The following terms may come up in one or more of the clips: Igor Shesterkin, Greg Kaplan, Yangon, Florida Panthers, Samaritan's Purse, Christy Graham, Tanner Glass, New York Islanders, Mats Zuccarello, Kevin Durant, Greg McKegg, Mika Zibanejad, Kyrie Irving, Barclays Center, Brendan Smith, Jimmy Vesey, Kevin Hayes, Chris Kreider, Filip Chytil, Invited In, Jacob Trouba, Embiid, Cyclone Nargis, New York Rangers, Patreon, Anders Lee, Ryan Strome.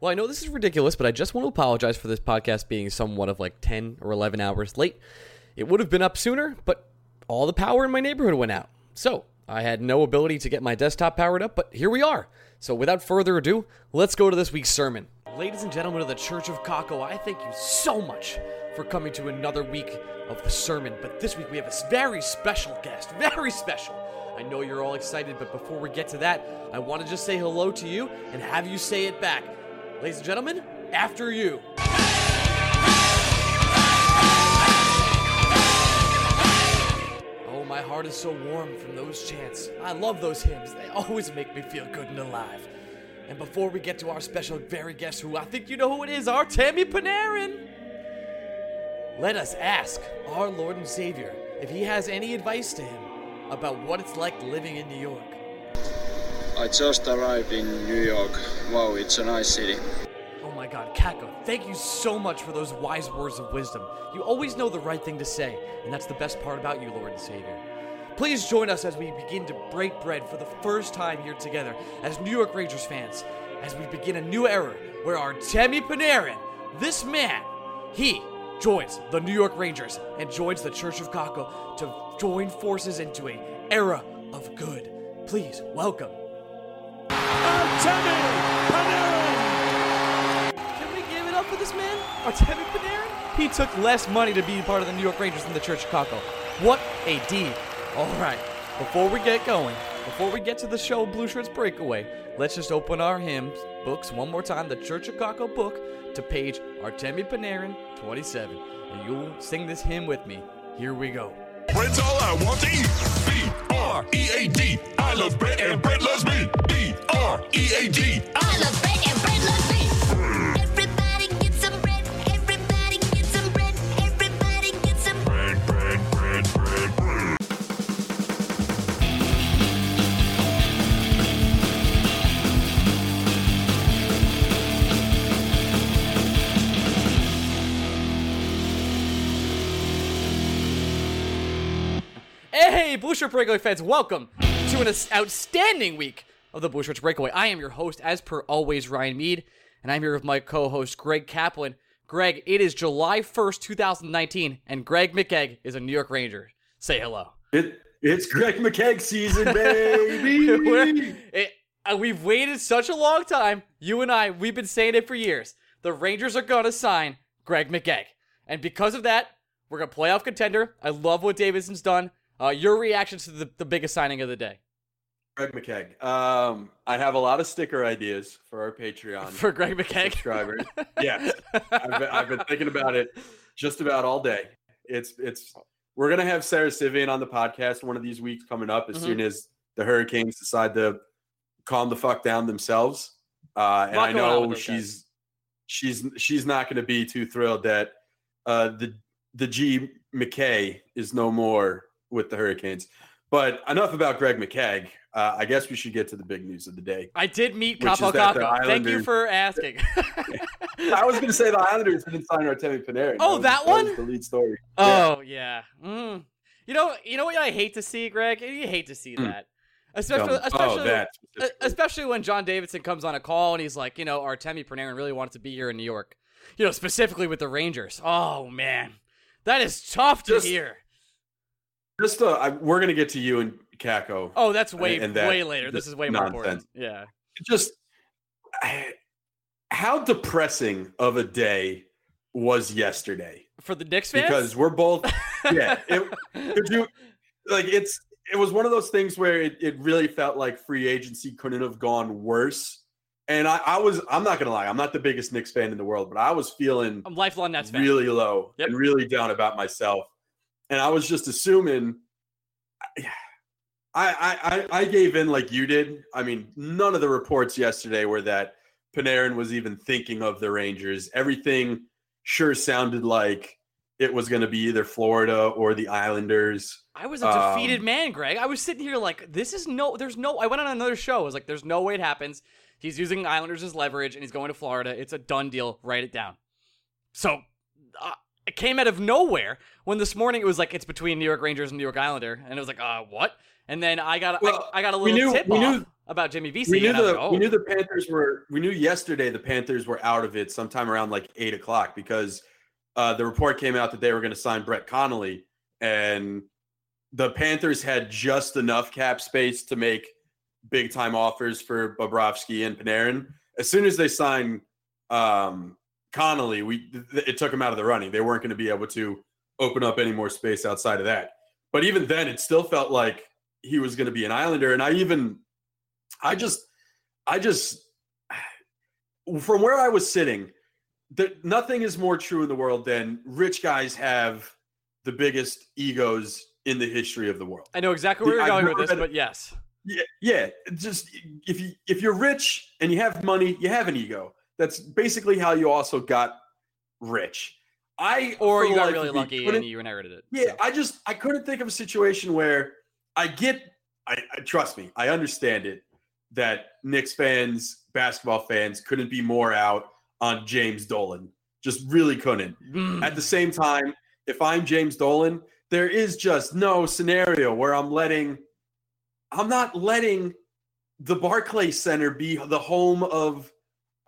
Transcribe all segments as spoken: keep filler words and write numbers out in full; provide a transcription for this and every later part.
Well, I know this is ridiculous, but I just want to apologize for this podcast being somewhat of like ten or eleven hours late. It would have been up sooner, but all the power in my neighborhood went out. So I had no ability to get my desktop powered up, but here we are. So without further ado, let's go to this week's sermon. Ladies and gentlemen of the Church of Kakko, I thank you so much for coming to another week of the sermon. But this week we have a very special guest, very special. I know you're all excited, but before we get to that, I want to just say hello to you and have you say it back. Ladies and gentlemen, after you. Oh, my heart is so warm from those chants. I love those hymns. They always make me feel good and alive. And before we get to our special very guest, who I think you know who it is, Artemi Panarin, let us ask our Lord and Savior if he has any advice to him about what it's like living in New York. I just arrived in New York. Wow, it's a nice city. Oh my God, Kakko, thank you so much for those wise words of wisdom. You always know the right thing to say, and that's the best part about you, Lord and Savior. Please join us as we begin to break bread for the first time here together as New York Rangers fans, as we begin a new era where Artemi Panarin, this man, he joins the New York Rangers and joins the Church of Kakko to join forces into an era of good. Please welcome Artemi Panarin! Can we give it up for this man, Artemi Panarin? He took less money to be part of the New York Rangers than the Church of Kakko. What a deed. All right, before we get going, before we get to the show Blue Shirts Breakaway, let's just open our hymns, books, one more time, the Church of Kakko book, to page Artemi Panarin twenty-seven. And you'll sing this hymn with me. Here we go. Bread's all I want to eat. B R E A D. I love bread and bread loves me. B R E A D. I love bread and bread loves me. Everybody get some bread. Everybody get some bread. Everybody get some bread. Bread, bread, bread, bread. Hey, Blue Shirt Breakaway fans, welcome to an outstanding week of the Blue Shirts Breakaway. I am your host, as per always, Ryan Mead, and I'm here with my co-host, Greg Kaplan. Greg, it is July first, twenty nineteen, and Greg McKegg is a New York Ranger. Say hello. It, it's Greg McKegg season, baby! it, uh, we've waited such a long time. You and I, we've been saying it for years. The Rangers are going to sign Greg McKegg. And because of that, we're a playoff contender. I love what Davidson's done. Uh, your reactions to the, the biggest signing of the day? Greg McKegg. Um, I have a lot of sticker ideas for our Patreon. For Greg McKegg? Subscribers. Yes. I've been, I've been thinking about it just about all day. It's it's. We're going to have Sarah Sivian on the podcast one of these weeks coming up as mm-hmm. soon as the Hurricanes decide to calm the fuck down themselves. Uh, and I know she's, she's, she's not going to be too thrilled that uh, the, the G McKay is no more with the Hurricanes. But enough about Greg McKegg. Uh, I guess we should get to the big news of the day. I did meet Kaapo Kakko. Thank you for asking. I was going to say the Islanders didn't sign Artemi Panarin. Oh, that, that was, one? That was the lead story. Oh, yeah. yeah. Mm. You know you know what I hate to see, Greg? You hate to see mm. that. Especially um, especially, oh, that. especially when John Davidson comes on a call and he's like, you know, Artemi Panarin really wants to be here in New York. You know, specifically with the Rangers. Oh, man. That is tough to Just, hear. Just uh, I, we're gonna get to you and Kakko. Oh, that's way and, and that way later. This is way more nonsense. Important. Yeah. Just I, how depressing of a day was yesterday for the Knicks fans? Because we're both. Yeah. It, could you like it's? It was one of those things where it, it really felt like free agency couldn't have gone worse. And I, I was. I'm not gonna lie. I'm not the biggest Knicks fan in the world, but I was feeling. I'm lifelong Nets fan. Really low yep. and really down about myself. And I was just assuming I, I I gave in like you did. I mean, none of the reports yesterday were that Panarin was even thinking of the Rangers. Everything sure sounded like it was going to be either Florida or the Islanders. I was a defeated um, man, Greg. I was sitting here like, this is no, there's no, I went on another show. I was like, there's no way it happens. He's using Islanders as leverage and he's going to Florida. It's a done deal. Write it down. So uh, it came out of nowhere when this morning it was like, it's between New York Rangers and New York Islander. And it was like, uh, what? And then I got, well, I, I got a little we knew, tip we off knew, about Jimmy Vesey. We knew the, like, oh. we knew the Panthers were, we knew yesterday the Panthers were out of it sometime around like eight o'clock because Uh, the report came out that they were going to sign Brett Connolly, and the Panthers had just enough cap space to make big-time offers for Bobrovsky and Panarin. As soon as they signed um, Connolly, we th- it took them out of the running. They weren't going to be able to open up any more space outside of that. But even then, it still felt like he was going to be an Islander. And I even – I just – I just – from where I was sitting – that nothing is more true in the world than rich guys have the biggest egos in the history of the world. I know exactly where the, you're I've going with this, but yes. Yeah, yeah. Just if you if you're rich and you have money, you have an ego. That's basically how you also got rich. I or you got really lucky and you inherited it. Yeah, so. I just I couldn't think of a situation where I get. I, I trust me, I understand it. That Knicks fans, basketball fans, couldn't be more out on James Dolan. Just really couldn't. Mm. At the same time, if I'm James Dolan, there is just no scenario where I'm letting I'm not letting the Barclays Center be the home of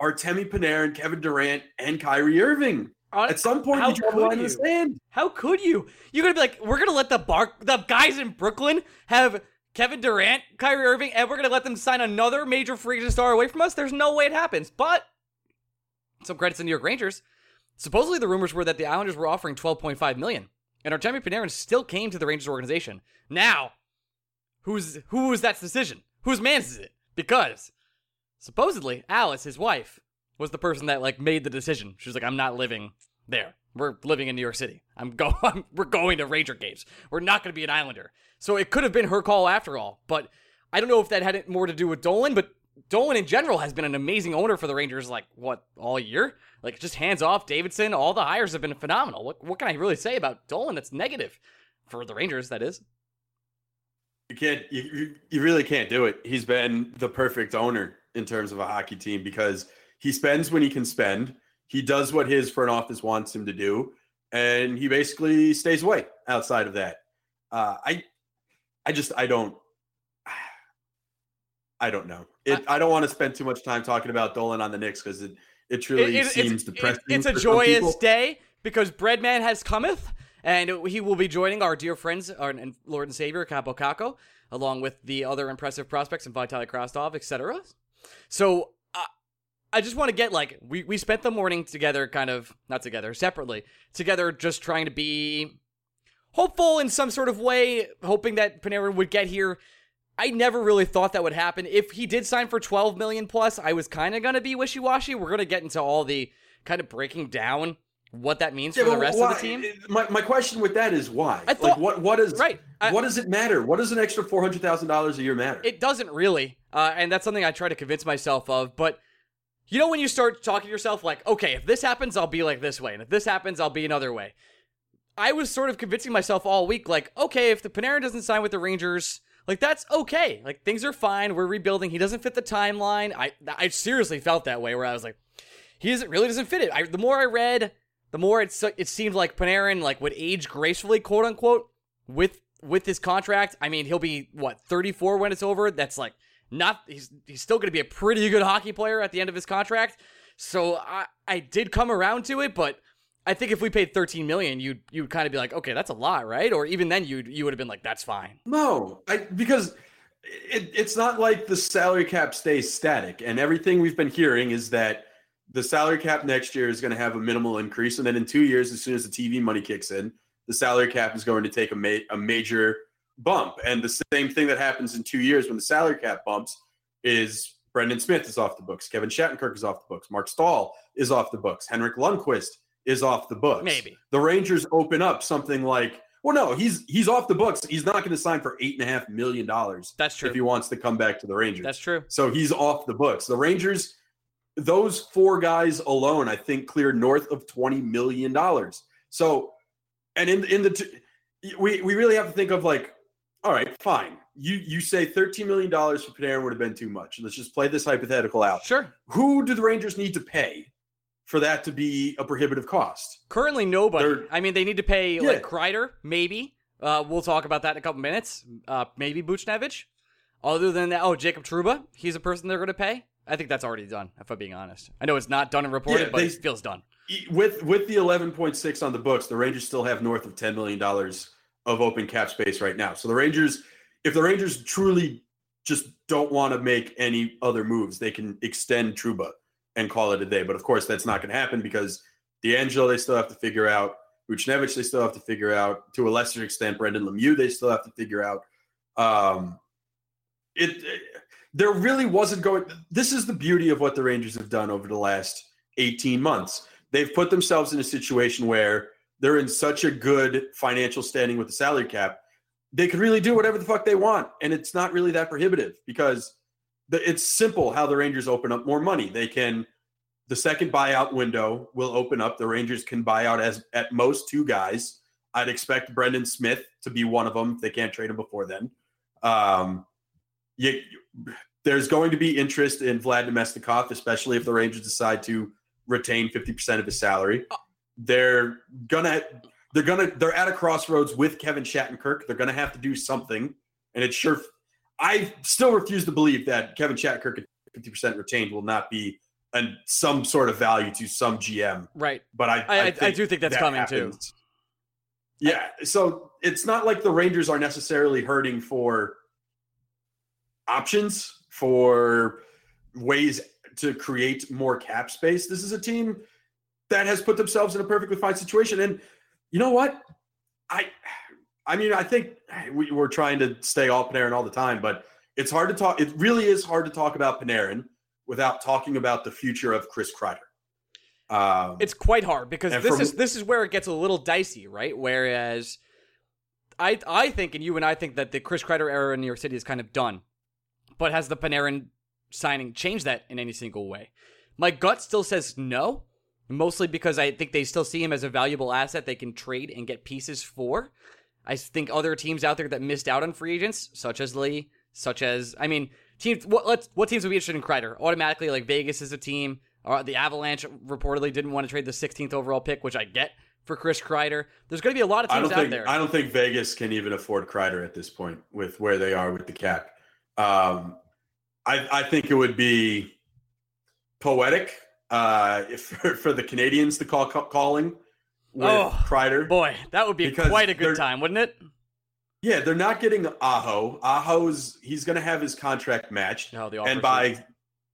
Artemi Panarin, Kevin Durant, and Kyrie Irving. Uh, At some point you draw the line in the sand. How could you? You're going to be like, we're going to let the bar the guys in Brooklyn have Kevin Durant, Kyrie Irving, and we're going to let them sign another major free agent star away from us? There's no way it happens. But some credits to New York Rangers. Supposedly the rumors were that the Islanders were offering twelve point five million dollars, and Artemi Panarin still came to the Rangers organization. Now, who's who's that's decision? Whose man's is it? Because supposedly Alice, his wife, was the person that like made the decision. She was like, I'm not living there. We're living in New York City. I'm going. We're going to Ranger games. We're not going to be an Islander. So it could have been her call after all. But I don't know if that had more to do with Dolan, but Dolan in general has been an amazing owner for the Rangers, like, what, all year? Like, just hands off, Davidson, all the hires have been phenomenal. What what can I really say about Dolan that's negative? For the Rangers, that is. You can't, you, you really can't do it. He's been the perfect owner in terms of a hockey team because he spends when he can spend. He does what his front office wants him to do, and he basically stays away outside of that. Uh, I, I just, I don't. I don't know. It, I, I don't want to spend too much time talking about Dolan on the Knicks because it, it truly it, it, seems it's, depressing. It, it's a joyous day because Breadman has cometh, and he will be joining our dear friends, our and Lord and Savior, Kaapo Kakko, along with the other impressive prospects and Vitali Kravtsov, et cetera. So uh, I just want to get, like, we, we spent the morning together, kind of, not together, separately, together just trying to be hopeful in some sort of way, hoping that Panarin would get here. I never really thought that would happen. If he did sign for twelve million dollars plus, I was kind of going to be wishy-washy. We're going to get into all the kind of breaking down what that means yeah, for the rest why, of the team. My my question with that is why? I thought, like, what, what, is, right, I, what does it matter? What does an extra four hundred thousand dollars a year matter? It doesn't really, uh, and that's something I try to convince myself of. But you know when you start talking to yourself like, okay, if this happens, I'll be like this way, and if this happens, I'll be another way. I was sort of convincing myself all week like, okay, if the Panarin doesn't sign with the Rangers – like, that's okay. Like, things are fine. We're rebuilding. He doesn't fit the timeline. I I seriously felt that way where I was like, he doesn't, really doesn't fit it. I, the more I read, the more it, it seemed like Panarin, like, would age gracefully, quote unquote, with with his contract. I mean, he'll be, what, thirty-four when it's over? That's, like, not... He's he's still going to be a pretty good hockey player at the end of his contract. So I, I did come around to it, but I think if we paid thirteen million dollars, you'd you'd kind of be like, okay, that's a lot, right? Or even then, you'd you would have been like, that's fine. No, I, because it, it's not like the salary cap stays static, and everything we've been hearing is that the salary cap next year is going to have a minimal increase, and then in two years, as soon as the T V money kicks in, the salary cap is going to take a ma- a major bump. And the same thing that happens in two years when the salary cap bumps is Brendan Smith is off the books, Kevin Shattenkirk is off the books, Mark Stahl is off the books, Henrik Lundqvist is off the books. Maybe the Rangers open up something like, well, no, he's he's off the books. He's not going to sign for eight and a half million dollars. That's true. If he wants to come back to the Rangers, that's true. So he's off the books. The Rangers those four guys alone, I think, cleared north of twenty million dollars. So, and in in the t- we we really have to think of like, all right, fine. You you say thirteen million dollars for Panarin would have been too much. Let's just play this hypothetical out. Sure. Who do the Rangers need to pay for that to be a prohibitive cost? Currently, nobody. They're, I mean, they need to pay yeah. like Kreider, maybe. Uh, we'll talk about that in a couple minutes. Uh, maybe Buchnevich. Other than that, oh, Jacob Trouba, he's a person they're going to pay. I think that's already done, if I'm being honest. I know it's not done and reported, yeah, they, but it feels done. With with the eleven point six on the books, the Rangers still have north of ten million dollars of open cap space right now. So the Rangers, if the Rangers truly just don't want to make any other moves, they can extend Trouba and call it a day. But of course, that's not going to happen because D'Angelo, they still have to figure out. Buchnevich, they still have to figure out. To a lesser extent, Brendan Lemieux, they still have to figure out. Um, it, it there really wasn't going. This is the beauty of what the Rangers have done over the last eighteen months. They've put themselves in a situation where they're in such a good financial standing with the salary cap, they could really do whatever the fuck they want, and it's not really that prohibitive because the, it's simple how the Rangers open up more money. They can. The second buyout window will open up. The Rangers can buy out as at most two guys. I'd expect Brendan Smith to be one of them. They can't trade him before then. Um, you, there's going to be interest in Vlad Namestnikov, especially if the Rangers decide to retain fifty percent of his salary. They're gonna, they're gonna, they're at a crossroads with Kevin Shattenkirk. They're gonna have to do something, and it's sure. I still refuse to believe that Kevin Shattenkirk at fifty percent retained will not be. And some sort of value to some G M. Right. But I I, I, think I do think that's that coming happens. too. Yeah. I, so it's not like the Rangers are necessarily hurting for options, for ways to create more cap space. This is a team that has put themselves in a perfectly fine situation. And you know what? I I mean, I think we, we're trying to stay all Panarin all the time, but it's hard to talk. It really is hard to talk about Panarin without talking about the future of Chris Kreider. Um, it's quite hard because this from, is this is where it gets a little dicey, right? Whereas I I think, and you and I think, that the Chris Kreider era in New York City is kind of done. But has the Panarin signing changed that in any single way? My gut still says no, mostly because I think they still see him as a valuable asset they can trade and get pieces for. I think other teams out there that missed out on free agents, such as Lee, such as, I mean... Teams, what, let's, what teams would be interested in Kreider? Automatically, like Vegas is a team. Or the Avalanche reportedly didn't want to trade the sixteenth overall pick, which I get for Chris Kreider. There's going to be a lot of teams think, out there. I don't think Vegas can even afford Kreider at this point with where they are with the cap. Um, I, I think it would be poetic uh, if, for the Canadians to call calling with oh, Kreider. Boy, that would be because quite a good time, wouldn't it? Yeah, they're not getting Aho. Aho's he's going to have his contract matched, no, the offer and by sheet.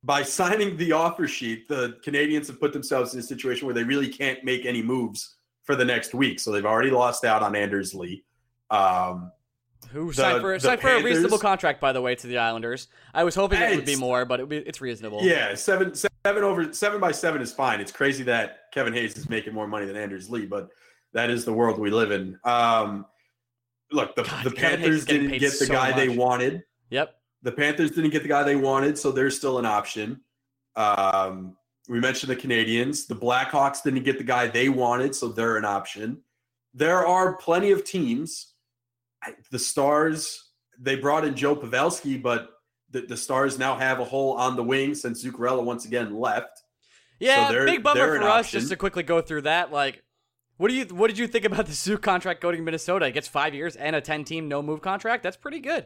by signing the offer sheet, the Canadians have put themselves in a situation where they really can't make any moves for the next week. So they've already lost out on Anders Lee, um, who the, signed, for, signed for a reasonable contract, by the way, to the Islanders. I was hoping it would be more, but it, it's reasonable. Yeah, seven seven over seven by seven is fine. It's crazy that Kevin Hayes is making more money than Anders Lee, but that is the world we live in. Um, Look, the, God, the Panthers didn't get the so guy much. they wanted. Yep. The Panthers didn't get the guy they wanted, so they're still an option. Um, we mentioned the Canadians. The Blackhawks didn't get the guy they wanted, so they're an option. There are plenty of teams. The Stars, they brought in Joe Pavelski, but the, the Stars now have a hole on the wing since Zuccarello once again left. Yeah, so big bummer for us, option. Just to quickly go through that, like, What do you? What did you think about the Zoo contract going to Minnesota? It gets five years and a ten-team no-move contract. That's pretty good.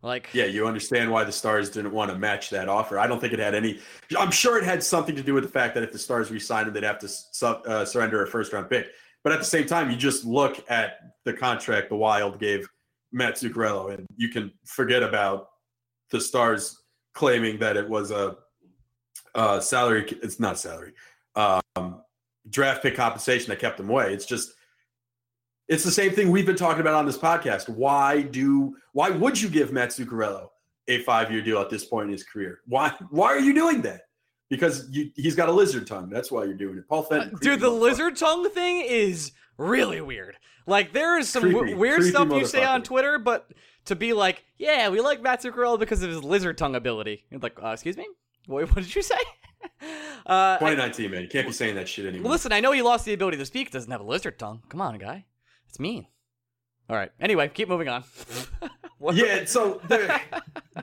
Like, yeah, you understand why the Stars didn't want to match that offer. I don't think it had any. I'm sure it had something to do with the fact that if the Stars re-signed him, they'd have to su- uh, surrender a first-round pick. But at the same time, you just look at the contract the Wild gave Mats Zuccarello, and you can forget about the Stars claiming that it was a, a salary. It's not salary. Um, draft pick compensation that kept them away. It's just, it's the same thing we've been talking about on this podcast. Why do, why would you give Mats Zuccarello a five-year deal at this point in his career? Why, why are you doing that? Because you, he's got a lizard tongue. That's why you're doing it. Paul Fenton. Uh, dude, the lizard tongue thing is really weird. Like, there is some creepy, w- weird creepy stuff you say on Twitter, but to be like, yeah, we like Mats Zuccarello because of his lizard tongue ability. You're like, uh, excuse me? Wait, what did you say? Uh, twenty nineteen, I, man. You can't be saying that shit anymore. Well, listen, I know he lost the ability to speak. Doesn't have a lizard tongue. Come on, guy. It's mean. All right. Anyway, keep moving on. Yeah, so there,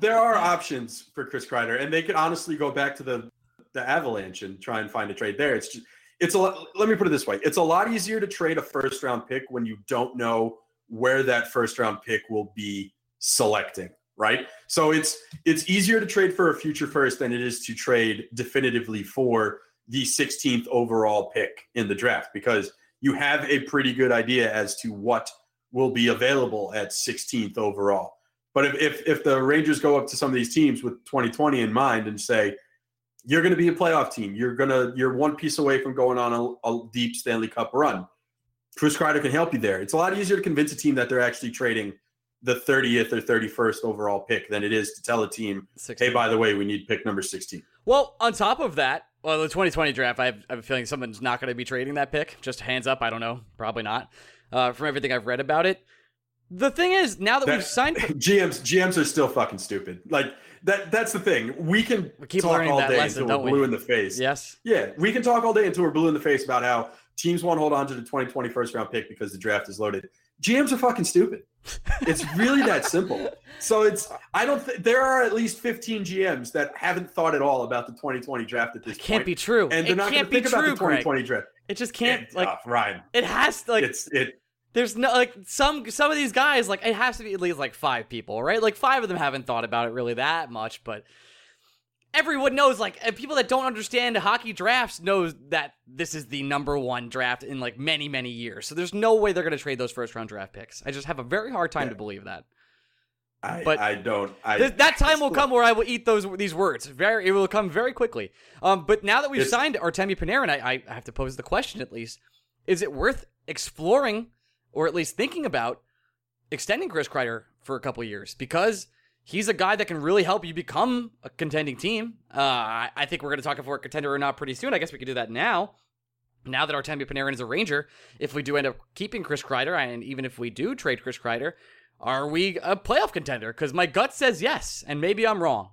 there are options for Chris Kreider, and they could honestly go back to the, the Avalanche and try and find a trade there. It's just, it's a lot, let me put it this way. It's a lot easier to trade a first-round pick when you don't know where that first-round pick will be selecting, right? So it's it's easier to trade for a future first than it is to trade definitively for the sixteenth overall pick in the draft, because you have a pretty good idea as to what will be available at sixteenth overall. But if, if if the Rangers go up to some of these teams with twenty twenty in mind and say, you're going to be a playoff team, you're going to you're one piece away from going on a, a deep Stanley Cup run, Chris Kreider can help you there. It's a lot easier to convince a team that they're actually trading the thirtieth or thirty-first overall pick than it is to tell a team, sixteen Hey, by the way, we need pick number sixteen. Well, on top of that, well, the twenty twenty draft, I have, I have a feeling someone's not going to be trading that pick. Just hands up, I don't know, probably not. Uh, from everything I've read about it. The thing is, now that, that we've signed... G Ms G Ms are still fucking stupid. Like, that that's the thing. We can we keep talk all day lesson, until we're blue we? in the face. Yes. Yeah, we can talk all day until we're blue in the face about how teams want to hold on to the twenty twenty first-round pick because the draft is loaded. G Ms are fucking stupid. It's really that simple. So it's... I don't... Th- there are at least fifteen G Ms that haven't thought at all about the twenty twenty draft at this point. It can't point. be true. And they're it not going to think true, about the twenty twenty Greg. draft. It just can't... It's like tough, Ryan. It has to... like. It's... It, There's no, like, some some of these guys, like, it has to be at least, like, five people, right? Like, five of them haven't thought about it really that much, but everyone knows, like, people that don't understand hockey drafts knows that this is the number one draft in, like, many, many years. So there's no way they're going to trade those first-round draft picks. I just have a very hard time yeah. to believe that. I, but I don't. I, th- that time will come where I will eat those these words. Very, It will come very quickly. Um, But now that we've it's, signed Artemi Panarin, I, I have to pose the question, at least, is it worth exploring or at least thinking about extending Chris Kreider for a couple of years, because he's a guy that can really help you become a contending team. Uh, I, I think we're going to talk if we're a contender or not pretty soon. I guess we could do that now. Now that Artemi Panarin is a Ranger, if we do end up keeping Chris Kreider, and even if we do trade Chris Kreider, are we a playoff contender? Because my gut says yes, and maybe I'm wrong.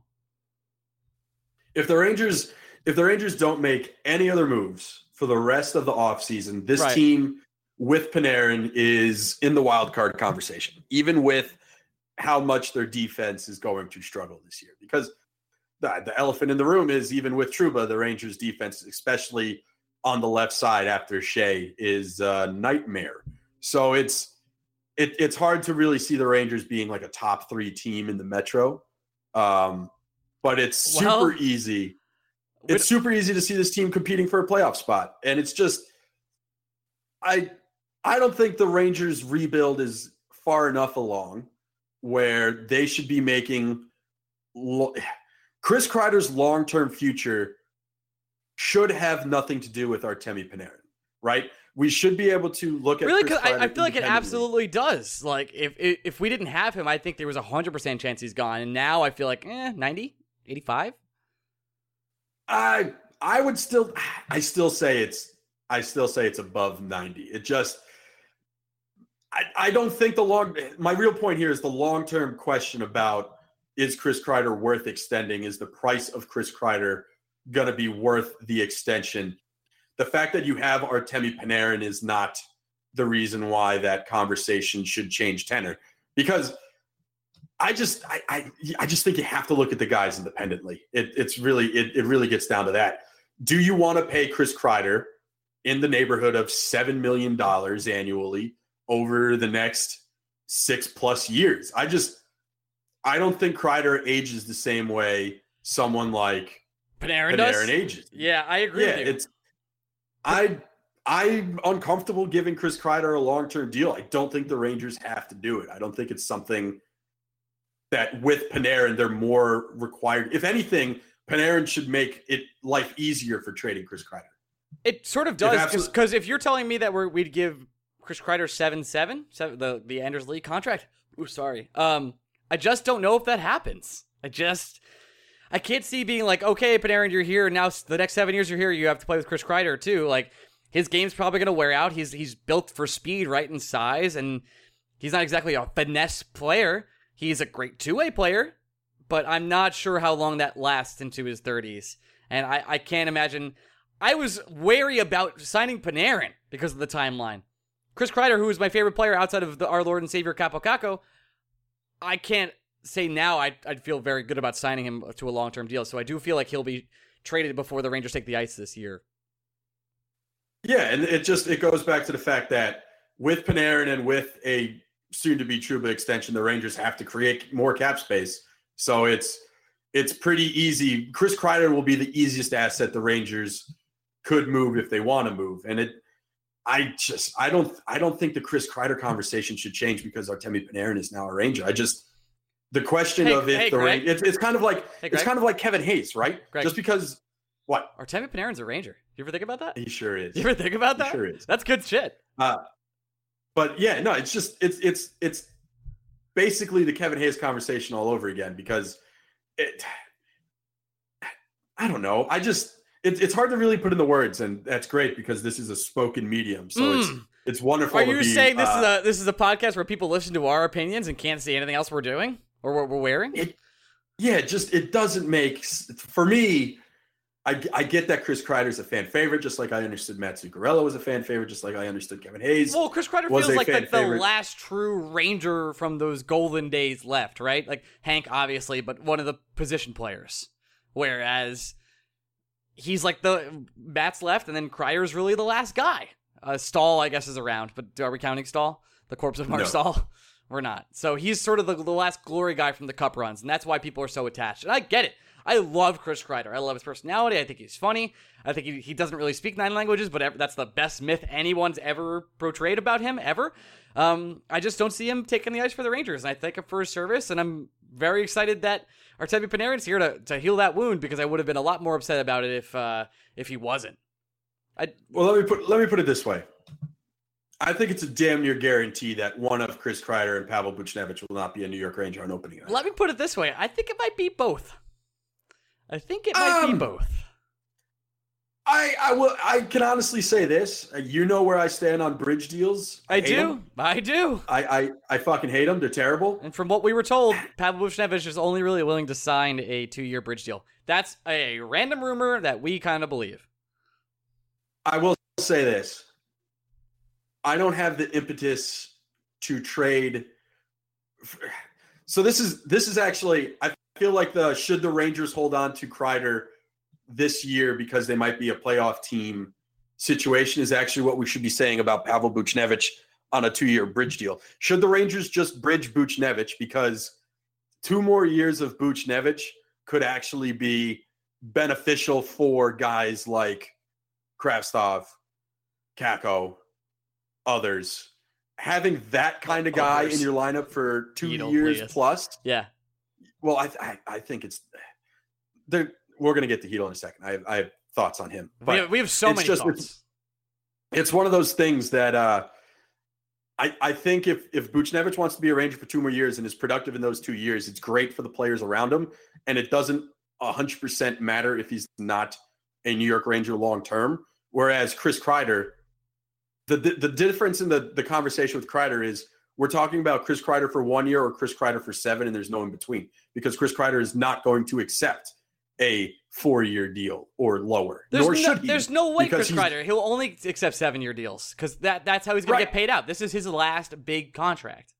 If the Rangers, if the Rangers don't make any other moves for the rest of the offseason, this right. team... with Panarin is in the wild card conversation, even with how much their defense is going to struggle this year. Because the, the elephant in the room is, even with Trouba, the Rangers' defense, especially on the left side after Shea, is a nightmare. So it's it, it's hard to really see the Rangers being like a top three team in the Metro. Um, but it's super well, easy. It's super easy to see this team competing for a playoff spot. And it's just, I... I don't think the Rangers rebuild is far enough along where they should be making lo- Chris Kreider's long-term future should have nothing to do with Artemi Panarin, right? We should be able to look at really, Chris Kreider. I, I feel like it absolutely does. Like if, if if we didn't have him, I think there was a hundred percent chance he's gone. And now I feel like eh, ninety, eighty-five. I I would still, I still say it's, I still say it's above ninety. It just, I, I don't think the long, my real point here is the long-term question about, is Chris Kreider worth extending? Is the price of Chris Kreider going to be worth the extension? The fact that you have Artemi Panarin is not the reason why that conversation should change tenor, because I just, I, I, I just think you have to look at the guys independently. It, it's really, it, it really gets down to that. Do you want to pay Chris Kreider in the neighborhood of seven million dollars annually over the next six plus years? I just, I don't think Kreider ages the same way someone like Panarin, Panarin does. ages. Yeah, I agree. Yeah, with you. It's, I, I'm uncomfortable giving Chris Kreider a long-term deal. I don't think the Rangers have to do it. I don't think it's something that with Panarin, they're more required. If anything, Panarin should make it life easier for trading Chris Kreider. It sort of does, because if you're telling me that we're, we'd give Chris Kreider seven, seven, seven, the the Anders Lee contract. Ooh, sorry. Um, I just don't know if that happens. I just, I can't see being like, okay, Panarin, you're here now. The next seven years you're here, you have to play with Chris Kreider too. Like, his game's probably gonna wear out. He's he's built for speed, right, and size, and he's not exactly a finesse player. He's a great two way player, but I'm not sure how long that lasts into his thirties. And I, I can't imagine. I was wary about signing Panarin because of the timeline. Chris Kreider, who is my favorite player outside of the, our Lord and Savior Kaapo Kakko, I can't say now I'd, I'd feel very good about signing him to a long-term deal. So I do feel like he'll be traded before the Rangers take the ice this year. Yeah, and it just it goes back to the fact that with Panarin and with a soon-to-be Trouba extension, the Rangers have to create more cap space. So it's it's pretty easy. Chris Kreider will be the easiest asset the Rangers could move if they want to move, and it. I just I don't I don't think the Chris Kreider conversation should change because Artemi Panarin is now a Ranger. I just the question hey, of if hey, the Ranger it's, it's kind of like hey, it's kind of like Kevin Hayes, right? Greg. Just because what Artemi Panarin's a Ranger. You ever think about that? He sure is. You ever think about that? He sure is. That's good shit. Uh, but yeah, no, it's just it's it's it's basically the Kevin Hayes conversation all over again because it. I don't know. I just. It, it's hard to really put in the words, and that's great because this is a spoken medium, so mm. it's it's wonderful. Are you to be, saying this uh, is a this is a podcast where people listen to our opinions and can't see anything else we're doing or what we're wearing? It, yeah, just it doesn't make for me. I I get that Chris Kreider's a fan favorite, just like I understood Mats Zuccarello was a fan favorite, just like I understood Kevin Hayes. Well, Chris Kreider feels like the, the last true Ranger from those golden days left, right? Like Hank, obviously, but one of the position players, whereas. He's like the Bats left, and then Kreider's really the last guy. Uh, Stahl, I guess, is around, but are we counting Stahl? The corpse of Mark no. Stahl? We're not. So he's sort of the, the last glory guy from the Cup runs, and that's why people are so attached. And I get it. I love Chris Kreider. I love his personality. I think he's funny. I think he, he doesn't really speak nine languages, but ever, that's the best myth anyone's ever portrayed about him, ever. Um, I just don't see him taking the ice for the Rangers, and I thank him for his service, and I'm very excited that Artemi Panarin's here to, to heal that wound because I would have been a lot more upset about it if uh, if he wasn't. I well let me put let me put it this way. I think it's a damn near guarantee that one of Chris Kreider and Pavel Buchnevich will not be a New York Ranger on opening night. Let me put it this way. I think it might be both. I think it might um, be both. I I will I can honestly say this. You know where I stand on bridge deals. I, I do. Them. I do. I, I I fucking hate them. They're terrible. And from what we were told, Pavel Buchnevich is only really willing to sign a two-year bridge deal. That's a random rumor that we kind of believe. I will say this. I don't have the impetus to trade. For, so this is this is actually I feel like the should the Rangers hold on to Kreider this year because they might be a playoff team situation is actually what we should be saying about Pavel Buchnevich on a two-year bridge deal. Should the Rangers just bridge Buchnevich because two more years of Buchnevich could actually be beneficial for guys like Kravtsov, Kakko, others. Having that kind of guy others. in your lineup for two you years plus. Yeah. Well, I, I, I think it's they're We're going to get to Chytil in a second. I have, I have thoughts on him. But we, have, we have so it's many just, thoughts. It's, it's one of those things that uh, I, I think if, if Buchnevich wants to be a Ranger for two more years and is productive in those two years, it's great for the players around him. And it doesn't one hundred percent matter if he's not a New York Ranger long-term. Whereas Chris Kreider, the, the, the difference in the, the conversation with Kreider is we're talking about Chris Kreider for one year or Chris Kreider for seven, and there's no in-between because Chris Kreider is not going to accept a four-year deal or lower. There's Nor no, should he. There's no way Chris Kreider. He'll only accept seven-year deals because that, that's how he's going right. to get paid out. This is his last big contract.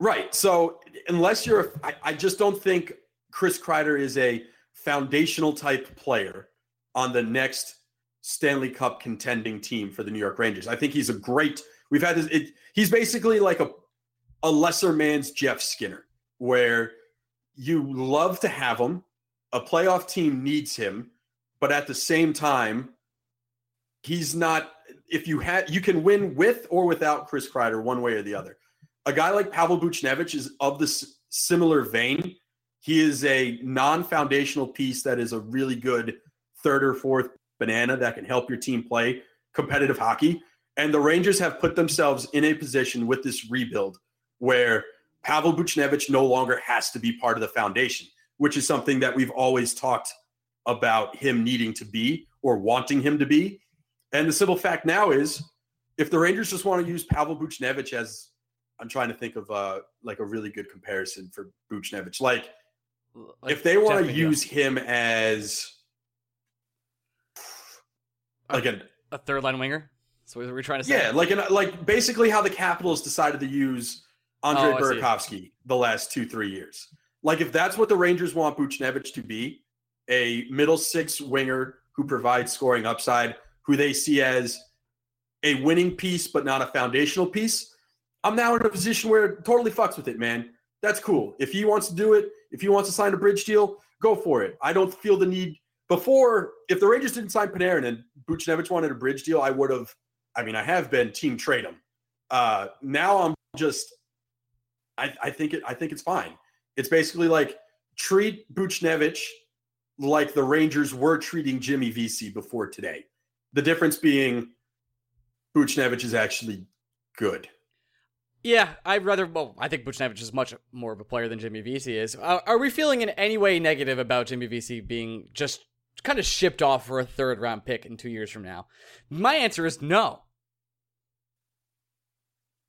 Right. So unless you're – I I just don't think Chris Kreider is a foundational-type player on the next Stanley Cup contending team for the New York Rangers. I think he's a great – we've had this – he's basically like a, a lesser man's Jeff Skinner where you love to have him. A playoff team needs him, but at the same time, he's not. If you had, you can win with or without Chris Kreider, one way or the other. A guy like Pavel Buchnevich is of this similar vein. He is a non-foundational piece that is a really good third or fourth banana that can help your team play competitive hockey. And the Rangers have put themselves in a position with this rebuild where Pavel Buchnevich no longer has to be part of the foundation, which is something that we've always talked about him needing to be or wanting him to be. And the simple fact now is if the Rangers just want to use Pavel Buchnevich as I'm trying to think of uh, like a really good comparison for Buchnevich. Like, like if they want to use him as like a, a third line winger. So what we're trying to say. Yeah, like an, like basically how the Capitals decided to use Andre oh, Burakovsky the last two three years. Like if that's what the Rangers want Buchnevich to be, a middle six winger who provides scoring upside, who they see as a winning piece but not a foundational piece. I'm now in a position where it totally fucks with it, man. That's cool. If he wants to do it, if he wants to sign a bridge deal, go for it. I don't feel the need. Before, if the Rangers didn't sign Panarin and Buchnevich wanted a bridge deal, I would have, I mean, I have been team trade him. Uh, now I'm just, I, I think it. I think it's fine. It's basically like treat Buchnevich like the Rangers were treating Jimmy Vesey before today. The difference being Buchnevich is actually good. Yeah, I'd rather, well, I think Buchnevich is much more of a player than Jimmy Vesey is. Uh, are we feeling in any way negative about Jimmy Vesey being just kind of shipped off for a third round pick in two years from now? My answer is no.